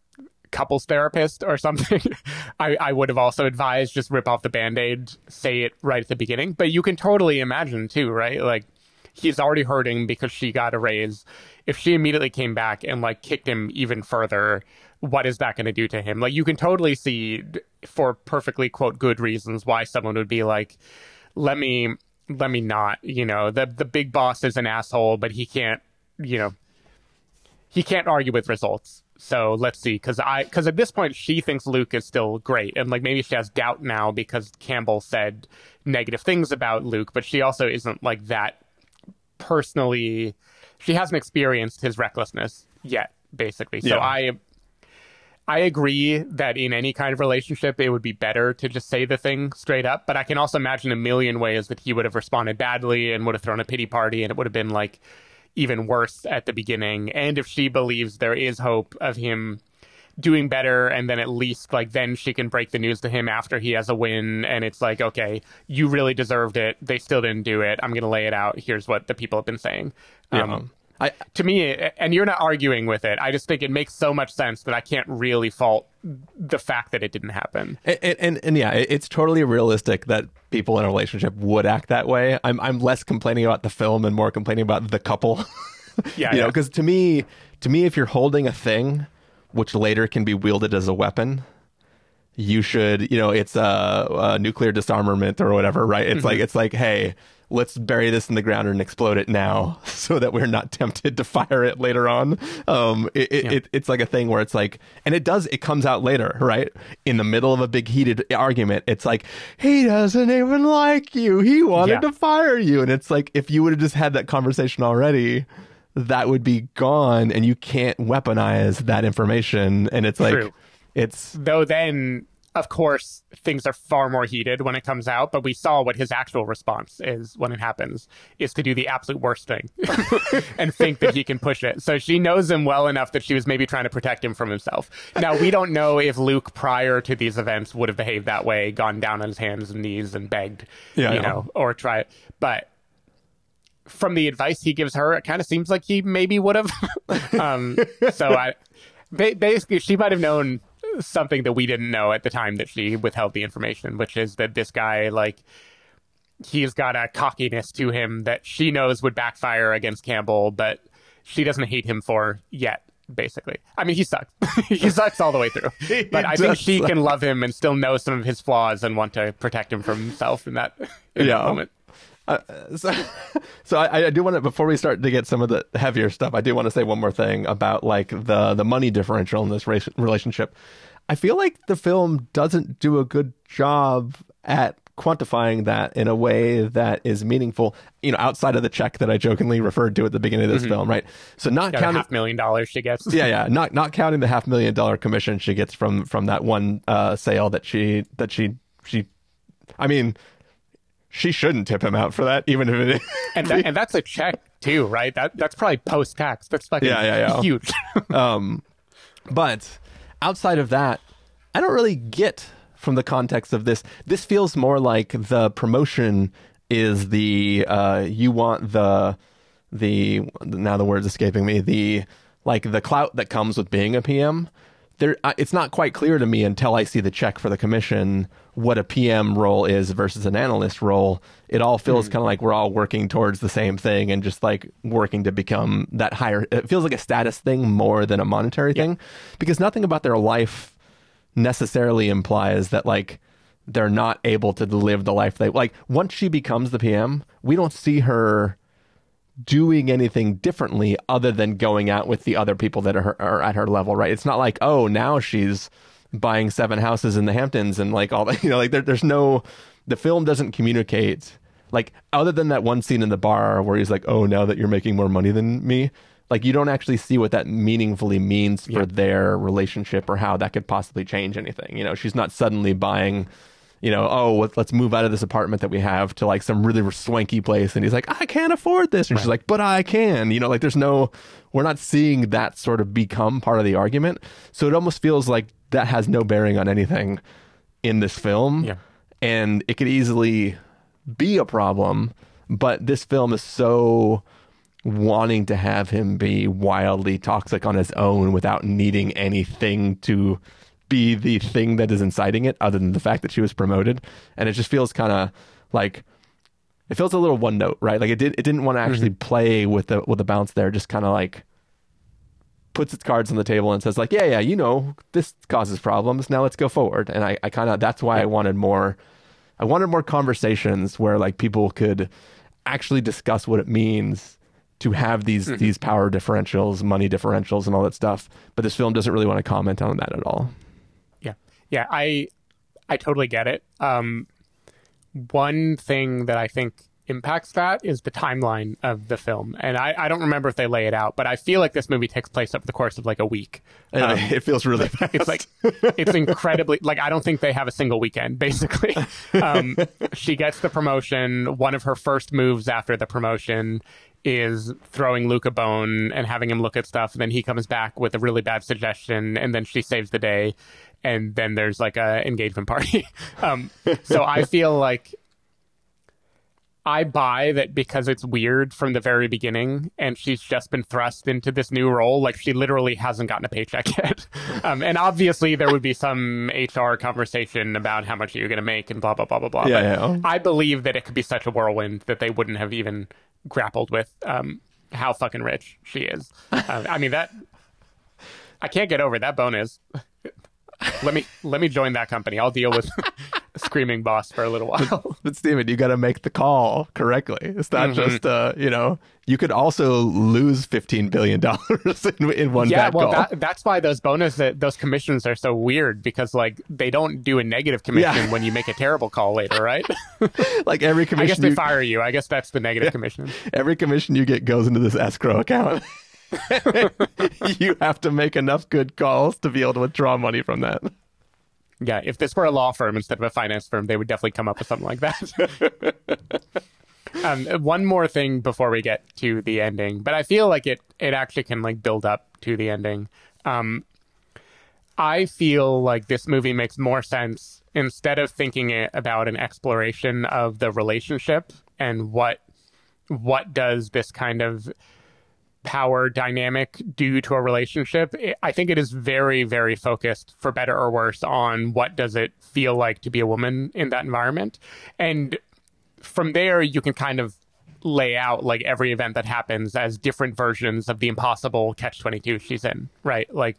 couples therapist or something, I, I would have also advised just rip off the Band-Aid, say it right at the beginning. But you can totally imagine, too, right? Like, he's already hurting because she got a raise. If she immediately came back and, like, kicked him even further, what is that going to do to him? Like, you can totally see, for perfectly, quote, good reasons, why someone would be like, let me, let me not, you know, the, the big boss is an asshole, but he can't, you know, he can't argue with results. So let's see, because I, because at this point, she thinks Luke is still great. And, like, maybe she has doubt now because Campbell said negative things about Luke, but she also isn't, like, that personally, she hasn't experienced his recklessness yet, basically. So yeah. I... I agree that in any kind of relationship, it would be better to just say the thing straight up. But I can also imagine a million ways that he would have responded badly and would have thrown a pity party, and it would have been, like, even worse at the beginning. And if she believes there is hope of him doing better, and then at least, like, then she can break the news to him after he has a win. And it's like, okay, you really deserved it. They still didn't do it. I'm going to lay it out. Here's what the people have been saying. Yeah. Um, I, to me, and you're not arguing with it, I just think it makes so much sense that I can't really fault the fact that it didn't happen. And, and, and yeah, it's totally realistic that people in a relationship would act that way. I'm I'm less complaining about the film and more complaining about the couple. Yeah, you yeah. know, because to me, to me, if you're holding a thing which later can be wielded as a weapon, you should, you know, it's a uh, uh, nuclear disarmament or whatever, right? It's mm-hmm. like it's like, hey, let's bury this in the ground and explode it now so that we're not tempted to fire it later on. Um, it, it, yeah. it, it's like a thing where it's like, and it does, it comes out later, right? In the middle of a big heated argument, it's like, he doesn't even like you. He wanted yeah. to fire you. And it's like, if you would have just had that conversation already, that would be gone, and you can't weaponize that information. And it's like, True. it's... Though then... Of course, things are far more heated when it comes out, but we saw what his actual response is when it happens, is to do the absolute worst thing and think that he can push it. So she knows him well enough that she was maybe trying to protect him from himself. Now, we don't know if Luke, prior to these events, would have behaved that way, gone down on his hands and knees and begged, yeah, you know, know, or tried. But from the advice he gives her, it kind of seems like he maybe would have. um, so I, ba- basically, she might have known something that we didn't know at the time that she withheld the information, which is that this guy, like, he's got a cockiness to him that she knows would backfire against Campbell, but she doesn't hate him for yet, basically. I mean, he sucks. He sucks all the way through. But I think she suck. can love him and still know some of his flaws and want to protect him from himself in that, in yeah. that moment. Uh, so so I, I do want to, before we start to get some of the heavier stuff, I do want to say one more thing about, like, the, the money differential in this race, relationship. I feel like the film doesn't do a good job at quantifying that in a way that is meaningful, you know, outside of the check that I jokingly referred to at the beginning of this mm-hmm. film, right? So not counting half million dollars she gets. yeah, yeah, not not counting the half million dollar commission she gets from from that one uh, sale that she that she she, I mean. She shouldn't tip him out for that, even if it is. And, that, and that's a check, too, right? That That's probably post-tax. That's fucking yeah, yeah, yeah. huge. um, but outside of that, I don't really get from the context of this. This feels more like the promotion is the, uh, you want the, the, now the word's escaping me, the, like, the clout that comes with being a P M. There, it's not quite clear to me until I see the check for the commission what a P M role is versus an analyst role. It all feels mm. kind of like we're all working towards the same thing and just, like, working to become that higher. It feels like a status thing more than a monetary yeah. thing, because nothing about their life necessarily implies that, like, they're not able to live the life they like. Once she becomes the P M, we don't see her doing anything differently other than going out with the other people that are, are at her level, right? It's not like, oh, now she's buying seven houses in the Hamptons and, like, all that, you know, like, there, there's no, the film doesn't communicate, like, other than that one scene in the bar where he's like, oh, now that you're making more money than me, like, you don't actually see what that meaningfully means for yeah. their relationship or how that could possibly change anything. You know, she's not suddenly buying, you know, oh, let's move out of this apartment that we have to, like, some really swanky place. And he's like, I can't afford this. And right. she's like, but I can. You know, like, there's no, we're not seeing that sort of become part of the argument. So it almost feels like that has no bearing on anything in this film. Yeah. And it could easily be a problem. But this film is so wanting to have him be wildly toxic on his own without needing anything to be the thing that is inciting it, other than the fact that she was promoted. And it just feels kind of like, it feels a little one note, right? Like it did, it didn't want to actually mm-hmm. play with the with the bounce there. Just kind of like puts its cards on the table and says like, yeah, yeah, you know, this causes problems. Now let's go forward. And I, I kind of, that's why yeah. I wanted more. I wanted more conversations where like people could actually discuss what it means to have these mm-hmm. these power differentials, money differentials, and all that stuff. But this film doesn't really want to comment on that at all. Yeah, yeah, I I totally get it. Um, one thing that I think impacts that is the timeline of the film. And I, I don't remember if they lay it out, but I feel like this movie takes place over the course of like a week. And um, it feels really fast. It's like, it's incredibly, like, I don't think they have a single weekend, basically. Um, she gets the promotion. One of her first moves after the promotion is throwing Luke a bone and having him look at stuff. And then he comes back with a really bad suggestion. And then she saves the day. And then there's like a engagement party. Um, so I feel like I buy that because it's weird from the very beginning and she's just been thrust into this new role. Like she literally hasn't gotten a paycheck yet. Um, and obviously there would be some H R conversation about how much you're going to make and blah, blah, blah, blah, blah. Yeah, but yeah. I believe that it could be such a whirlwind that they wouldn't have even grappled with um, how fucking rich she is. Uh, I mean, that I can't get over that bonus. Let me let me join that company. I'll deal with screaming boss for a little while. But, but Stephen, you got to make the call correctly. It's not mm-hmm. just uh, you know. You could also lose fifteen billion dollars in, in one. Yeah, bad well, call. That, that's why those bonus those commissions are so weird, because like they don't do a negative commission yeah. when you make a terrible call later, right? Like every commission, I guess they you, fire you. I guess that's the negative yeah, commission. Every commission you get goes into this escrow account. You have to make enough good calls to be able to withdraw money from that. Yeah, if this were a law firm instead of a finance firm, they would definitely come up with something like that. Um, one more thing before we get to the ending, but I feel like it it actually can like build up to the ending. Um, I feel like this movie makes more sense instead of thinking it about an exploration of the relationship and what what does this kind of power dynamic due to a relationship. I think it is very, very focused, for better or worse, on what does it feel like to be a woman in that environment. And from there, you can kind of lay out like every event that happens as different versions of the impossible catch twenty-two she's in, right? Like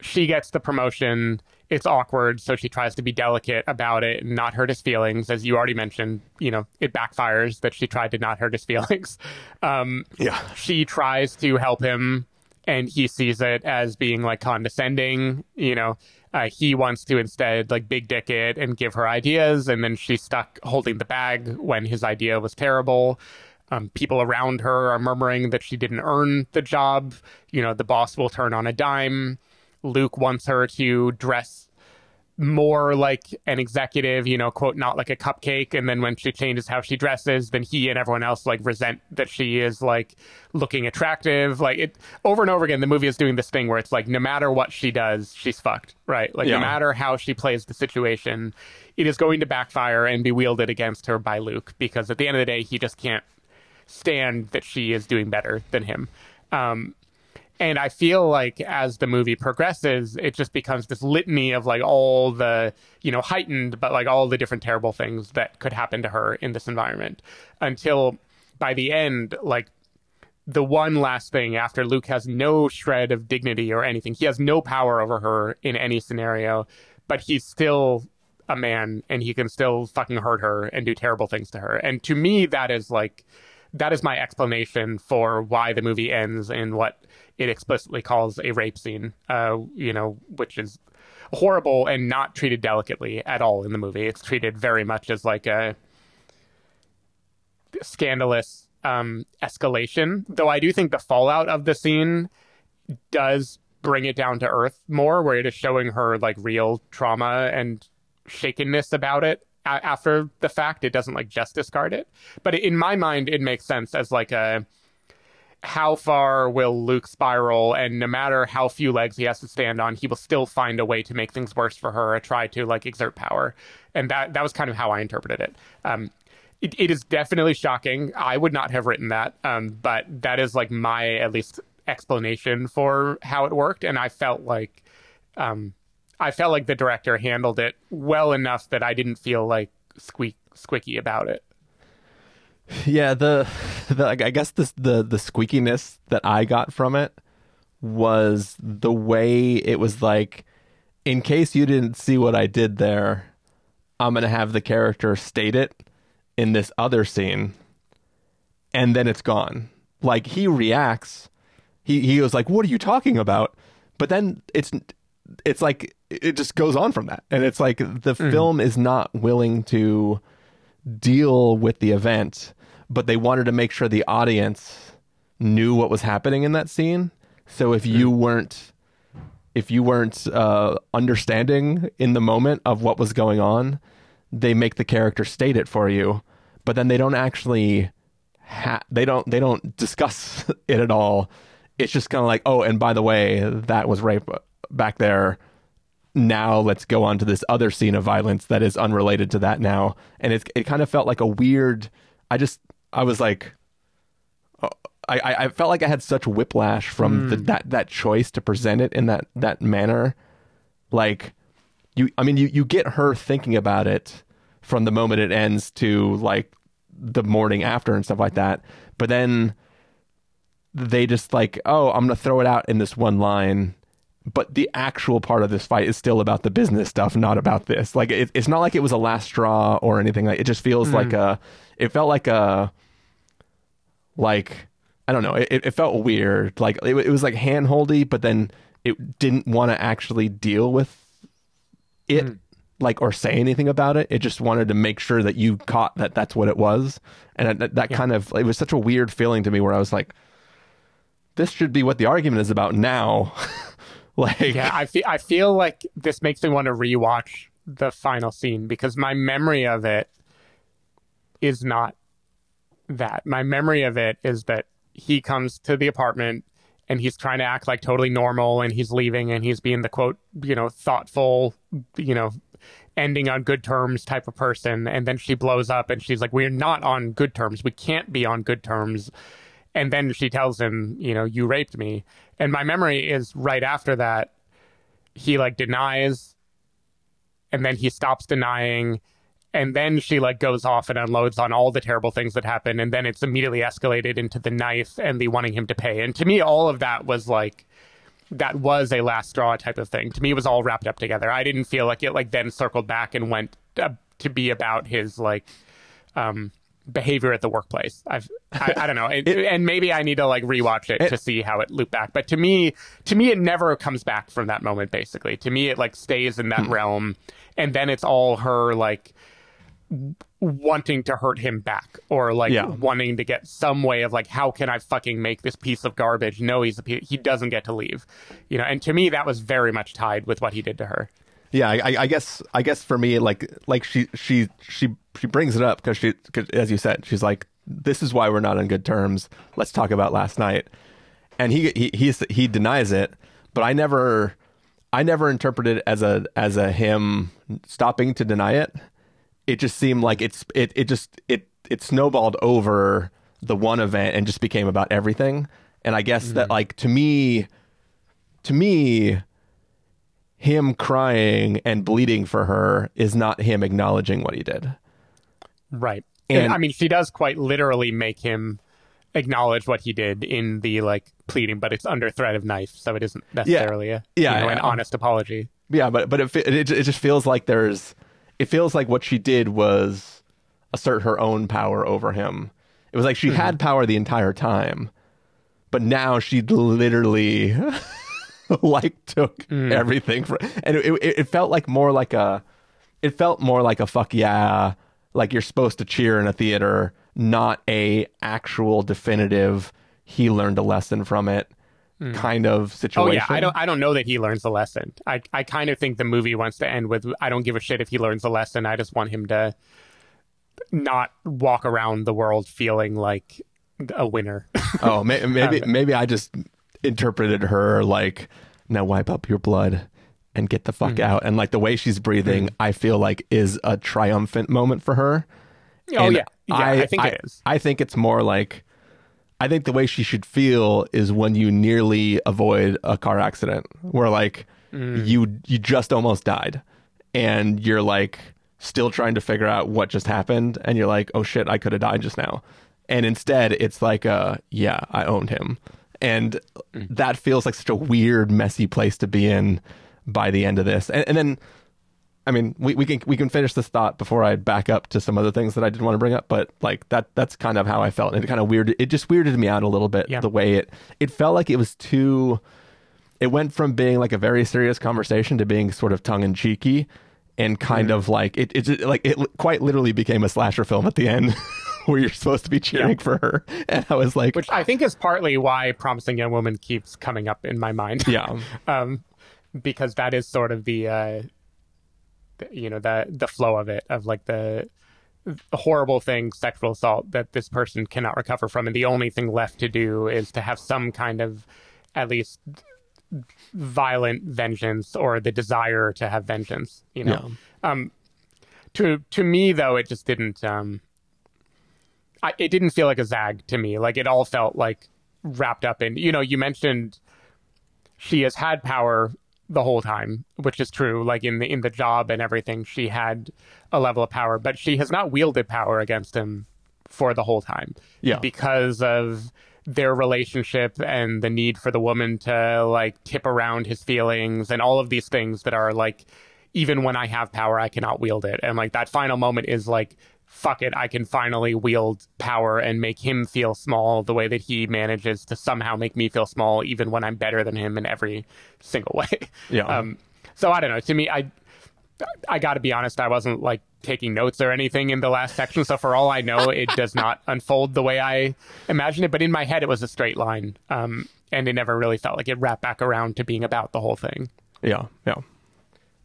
she gets the promotion. It's awkward, so she tries to be delicate about it and not hurt his feelings. As you already mentioned, you know, it backfires that she tried to not hurt his feelings. Um, yeah. She tries to help him, and he sees it as being, like, condescending. You know, uh, he wants to instead, like, big dick it and give her ideas, and then she's stuck holding the bag when his idea was terrible. Um, people around her are murmuring that she didn't earn the job. You know, the boss will turn on a dime. Luke wants her to dress more like an executive, you know, quote, not like a cupcake. And then when she changes how she dresses, then he and everyone else like resent that she is like looking attractive. Like it over and over again, the movie is doing this thing where it's like, no matter what she does, she's fucked, right? Like yeah. no matter how she plays the situation, it is going to backfire and be wielded against her by Luke, because at the end of the day, he just can't stand that she is doing better than him. Um, And I feel like as the movie progresses, it just becomes this litany of like all the, you know, heightened, but like all the different terrible things that could happen to her in this environment, until by the end, like the one last thing after Luke has no shred of dignity or anything, he has no power over her in any scenario, but he's still a man and he can still fucking hurt her and do terrible things to her. And to me, that is like, that is my explanation for why the movie ends in what it explicitly calls a rape scene, uh, you know, which is horrible and not treated delicately at all in the movie. It's treated very much as like a scandalous um, escalation, though I do think the fallout of the scene does bring it down to earth more, where it is showing her like real trauma and shakenness about it a- after the fact. It doesn't like just discard it. But in my mind, it makes sense as like a, how far will Luke spiral? And no matter how few legs he has to stand on, he will still find a way to make things worse for her or try to like exert power. And that that was kind of how I interpreted it. Um, it, it is definitely shocking. I would not have written that, um, but that is like my at least explanation for how it worked. And I felt like um, I felt like the director handled it well enough that I didn't feel like squeak squicky about it. Yeah, the, the I guess this, the the squeakiness that I got from it was the way it was like, in case you didn't see what I did there, I'm going to have the character state it in this other scene, and then it's gone. Like, he reacts. He he was like, what are you talking about? But then it's it's like, it just goes on from that. And it's like the mm. film is not willing to deal with the event, but they wanted to make sure the audience knew what was happening in that scene. So if you weren't if you weren't uh, understanding in the moment of what was going on, they make the character state it for you, but then they don't actually ha- they don't they don't discuss it at all. It's just kind of like, oh, and by the way, that was right back there. Now let's go on to this other scene of violence that is unrelated to that now. And it's, it kind of felt like a weird, I just, I was like, oh, I, I felt like I had such whiplash from mm. the, that, that choice to present it in that, that manner. Like you, I mean, you, you get her thinking about it from the moment it ends to like the morning after and stuff like that. But then they just like, oh, I'm going to throw it out in this one line. But the actual part of this fight is still about the business stuff, not about this. Like, it, it's not like it was a last straw or anything. Like, it just feels mm. like a, it felt like a, like, I don't know. It, it felt weird. Like, it, it was like hand-holdy, but then it didn't want to actually deal with it, mm. like, or say anything about it. It just wanted to make sure that you caught that that's what it was. And that, that yeah. kind of, it was such a weird feeling to me where I was like, this should be what the argument is about now. Like, yeah, I feel, I feel like this makes me want to rewatch the final scene because my memory of it is not that. My memory of it is that he comes to the apartment and he's trying to act like totally normal and he's leaving and he's being the, quote, you know, thoughtful, you know, ending on good terms type of person. And then she blows up and she's like, we're not on good terms. We can't be on good terms. And then she tells him, you know, you raped me. And my memory is right after that, he like denies and then he stops denying. And then she like goes off and unloads on all the terrible things that happened. And then it's immediately escalated into the knife and the wanting him to pay. And to me, all of that was like, that was a last straw type of thing. To me, it was all wrapped up together. I didn't feel like it like then circled back and went uh, to be about his like, um, behavior at the workplace. I've, I, I don't know. It, it, and maybe I need to like rewatch it, it to see how it looped back. But to me, to me, it never comes back from that moment, basically. To me, it like stays in that hmm. realm. And then it's all her like wanting to hurt him back or like yeah. wanting to get some way of like, how can I fucking make this piece of garbage? No, he's a pe- he doesn't get to leave, you know? And to me, that was very much tied with what he did to her. Yeah, I, I guess. I guess for me, like, like she, she, she, she brings it up because she, cause as you said, she's like, "This is why we're not on good terms. Let's talk about last night." And he, he, he, he denies it, but I never, I never interpreted it as a, as a him stopping to deny it. It just seemed like it's, it, it just, it, it snowballed over the one event and just became about everything. And I guess mm-hmm. that, like, to me, to me. him crying and bleeding for her is not him acknowledging what he did. Right. And I mean, she does quite literally make him acknowledge what he did in the like pleading, but it's under threat of knife. So it isn't necessarily yeah, a, yeah, you know, yeah, an honest apology. Yeah. But, but it, it, it just feels like there's, it feels like what she did was assert her own power over him. It was like she mm-hmm. had power the entire time, but now she literally like took mm. everything for, and it, it, it felt like more like a it felt more like a fuck yeah, like you're supposed to cheer in a theater, not a actual definitive he learned a lesson from it mm. kind of situation. Oh yeah, I don't I don't know that he learns a lesson. I I kind of think the movie wants to end with I don't give a shit if he learns a lesson. I just want him to not walk around the world feeling like a winner. Oh, maybe maybe, um, maybe I just interpreted her like, now wipe up your blood and get the fuck mm-hmm. out, and like the way she's breathing mm-hmm. I feel like is a triumphant moment for her. Oh, and yeah Yeah, I, I think I, it is. I think it's more like, I think the way she should feel is when you nearly avoid a car accident where like mm. you you just almost died and you're like still trying to figure out what just happened and you're like, oh shit, I could have died just now. And instead it's like, uh, yeah, I owned him. And mm. that feels like such a weird, messy place to be in by the end of this. And, and then, I mean, we, we can we can finish this thought before I back up to some other things that I did want to bring up. But like that that's kind of how I felt. And it kind of weirded. It just weirded me out a little bit. Yeah. The way it it felt like it was too. It went from being like a very serious conversation to being sort of tongue in cheeky and kind mm. of like it, it just, like it quite literally became a slasher film at the end where you're supposed to be cheering yeah. for her. And I was like, which I think is partly why Promising Young Woman keeps coming up in my mind. Yeah, um, because that is sort of the. Uh, you know, the the flow of it, of like the, the horrible thing, sexual assault that this person cannot recover from. And the only thing left to do is to have some kind of at least violent vengeance or the desire to have vengeance, you know. Yeah. Um, to to me, though, it just didn't, um, I, it didn't feel like a zag to me. Like it all felt like wrapped up in, you know, you mentioned she has had power the whole time, which is true. Like in the in the job and everything, she had a level of power, but she has not wielded power against him for the whole time. Yeah, because of their relationship and the need for the woman to like tip around his feelings and all of these things that are like, even when I have power, I cannot wield it. And like that final moment is like, fuck it, I can finally wield power and make him feel small the way that he manages to somehow make me feel small, even when I'm better than him in every single way. Yeah. Um, so I don't know. To me, I I got to be honest, I wasn't like taking notes or anything in the last section. So for all I know, it does not unfold the way I imagined it. But in my head, it was a straight line. Um, and it never really felt like it wrapped back around to being about the whole thing. Yeah. Yeah.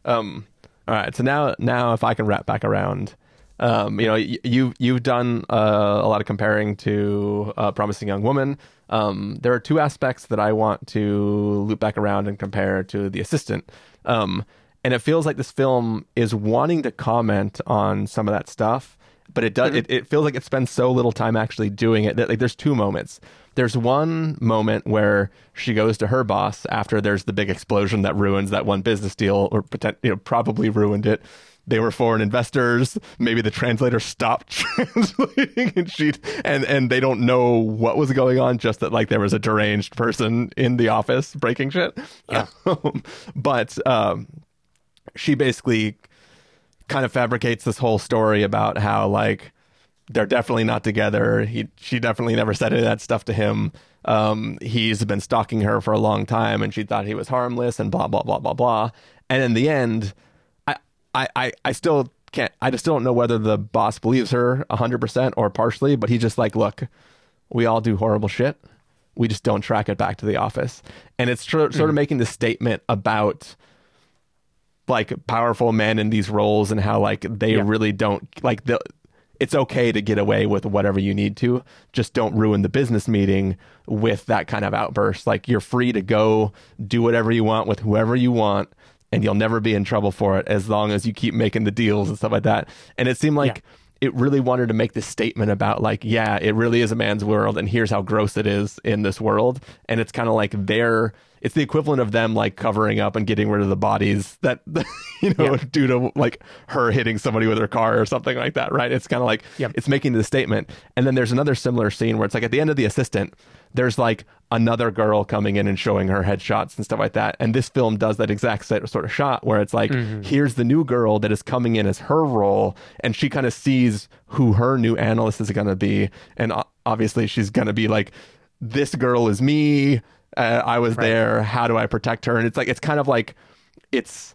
Um, all right. So now, now if I can wrap back around... Um, you know, you, you've done uh, a lot of comparing to uh, Promising Young Woman. Um, there are two aspects that I want to loop back around and compare to The Assistant. Um, and it feels like this film is wanting to comment on some of that stuff, but it does. Mm-hmm. it, it feels like it spends so little time actually doing it. That, like, there's two moments. There's one moment where she goes to her boss after there's the big explosion that ruins that one business deal, or pretend, you know, probably ruined it. They were foreign investors. Maybe the translator stopped translating and she and and they don't know what was going on. Just that like there was a deranged person in the office breaking shit. Yeah. Um, but um, she basically kind of fabricates this whole story about how like they're definitely not together. He she definitely never said any of that stuff to him. Um, he's been stalking her for a long time, and she thought he was harmless and blah blah blah blah blah. And in the end. I, I, I still can't, I just still don't know whether the boss believes her one hundred percent or partially, but he's just like, look, we all do horrible shit. We just don't track it back to the office. And it's tr- mm. sort of making this statement about like powerful men in these roles and how like they yeah. really don't like the, it's okay to get away with whatever you need to. Just don't ruin the business meeting with that kind of outburst. Like you're free to go do whatever you want with whoever you want. And you'll never be in trouble for it as long as you keep making the deals and stuff like that. And it seemed like yeah. it really wanted to make this statement about like, yeah, it really is a man's world. And here's how gross it is in this world. And it's kind of like they're, it's the equivalent of them like covering up and getting rid of the bodies that, you know, yeah. due to like her hitting somebody with her car or something like that. Right. It's kind of like yep. it's making the statement. And then there's another similar scene where it's like at the end of The Assistant, there's like another girl coming in and showing her headshots and stuff like that. And this film does that exact sort of shot where it's like, mm-hmm. here's the new girl that is coming in as her role. And she kind of sees who her new analyst is going to be. And obviously she's going to be like, this girl is me. Uh, I was right. there. How do I protect her? And it's like, it's kind of like, it's,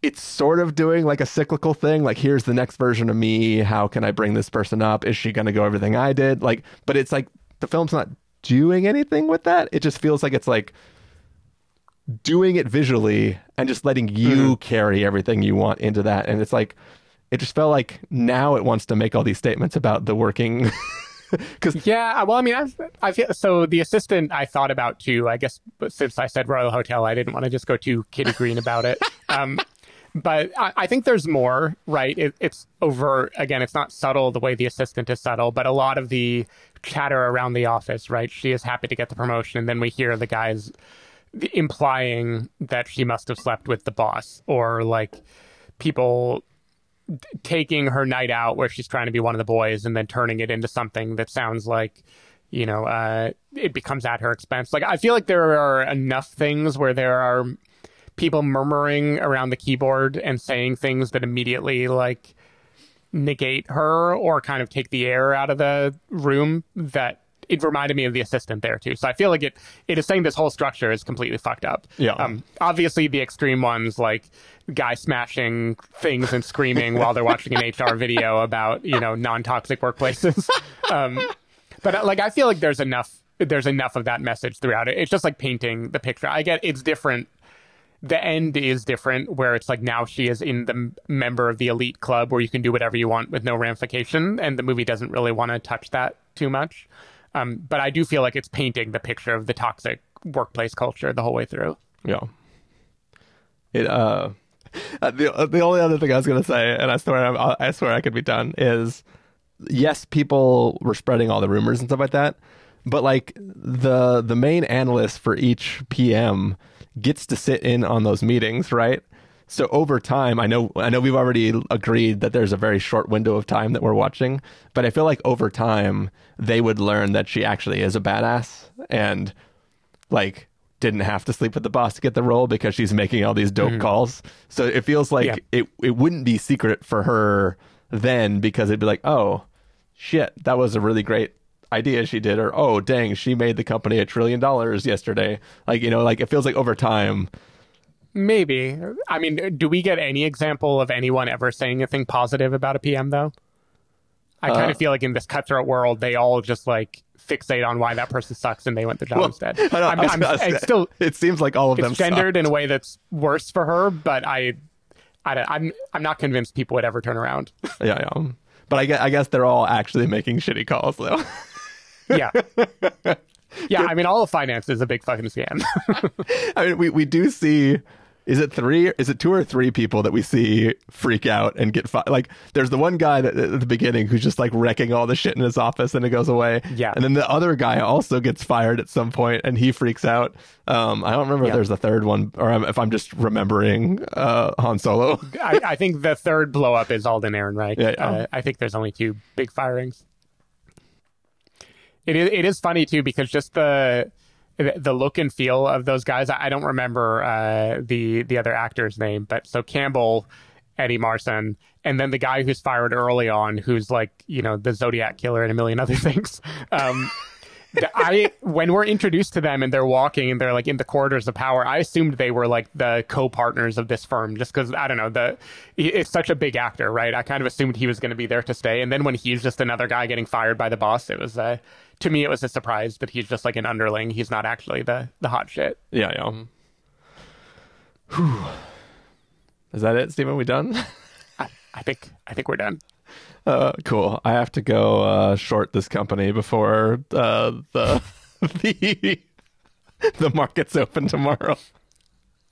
it's sort of doing like a cyclical thing. Like, here's the next version of me. How can I bring this person up? Is she going to go everything I did? Like, but it's like, the film's not doing anything with that. It just feels like it's like doing it visually and just letting you mm. carry everything you want into that. And it's like, it just felt like now it wants to make all these statements about the working. Cause yeah, well, I mean, I've, I've so The Assistant I thought about too, I guess, but since I said Royal Hotel, I didn't want to just go too kitty green about it. Um, But I, I think there's more, right? It, it's overt. Again, it's not subtle the way The Assistant is subtle, but a lot of the chatter around the office, right? She is happy to get the promotion. And then we hear the guys implying that she must have slept with the boss, or like people taking her night out where she's trying to be one of the boys and then turning it into something that sounds like, you know, uh, it becomes at her expense. Like, I feel like there are enough things where there are people murmuring around the keyboard and saying things that immediately like negate her or kind of take the air out of the room, that it reminded me of The Assistant there too. So I feel like it it is saying this whole structure is completely fucked up. Yeah. Um, obviously the extreme ones, like guy smashing things and screaming while they're watching an H R video about, you know, non-toxic workplaces. Um, but like, I feel like there's enough, there's enough of that message throughout it. It's just like painting the picture. I get it's different. The end is different, where it's like now she is in the member of the elite club where you can do whatever you want with no ramification. And the movie doesn't really want to touch that too much. Um, but I do feel like it's painting the picture of the toxic workplace culture the whole way through. Yeah. It, uh, the, the only other thing I was going to say, and I swear, I, I swear I could be done, is yes, people were spreading all the rumors and stuff like that. But like the, the main analyst for each P M gets to sit in on those meetings, right? So over time, I know I know we've already agreed that there's a very short window of time that we're watching, but I feel like over time they would learn that she actually is a badass and like didn't have to sleep with the boss to get the role because she's making all these dope mm-hmm. calls. So it feels like yeah. it it wouldn't be secret for her then, because it'd be like, oh shit, that was a really great idea she did, or oh dang, she made the company a trillion dollars yesterday. Like, you know, like it feels like over time. Maybe. I mean, do we get any example of anyone ever saying a thing positive about a P M though? I uh, kind of feel like in this cutthroat world they all just like fixate on why that person sucks and they went the job well, instead. I know, I'm, I'm, I'm, I'm still, it seems like all of it's them gendered sucked. In a way that's worse for her, but I, I don't, I'm I'm not convinced people would ever turn around. yeah, yeah. But I guess, I guess they're all actually making shitty calls though. Yeah. Yeah, I mean, all of finance is a big fucking scam. I mean, we, we do see, is it three, is it two or three people that we see freak out and get, fi- like, there's the one guy that, at the beginning who's just, like, wrecking all the shit in his office and it goes away. Yeah. And then the other guy also gets fired at some point and he freaks out. Um, I don't remember yeah. if there's the third one, or if I'm just remembering uh, Han Solo. I, I think the third blow up is Alden Ehrenreich. Yeah, yeah. Uh, I think there's only two big firings. It is, it is funny, too, because just the the look and feel of those guys. I don't remember uh, the, the other actor's name, but so Campbell, Eddie Marson, and then the guy who's fired early on, who's like, you know, the Zodiac Killer and a million other things. Um, the, I when we're introduced to them and they're walking and they're like in the corridors of power, I assumed they were like the co-partners of this firm, just because, I don't know, the it's such a big actor, right? I kind of assumed he was going to be there to stay. And then when he's just another guy getting fired by the boss, it was a... Uh, to me, it was a surprise that he's just like an underling. He's not actually the, the hot shit. Yeah, yeah. Whew. Is that it, Stephen? We done? I, I think I think we're done. Uh, cool. I have to go uh, short this company before uh, the the the market's open tomorrow.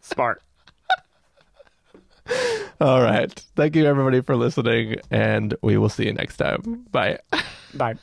Smart. All right. Thank you, everybody, for listening, and we will see you next time. Bye. Bye.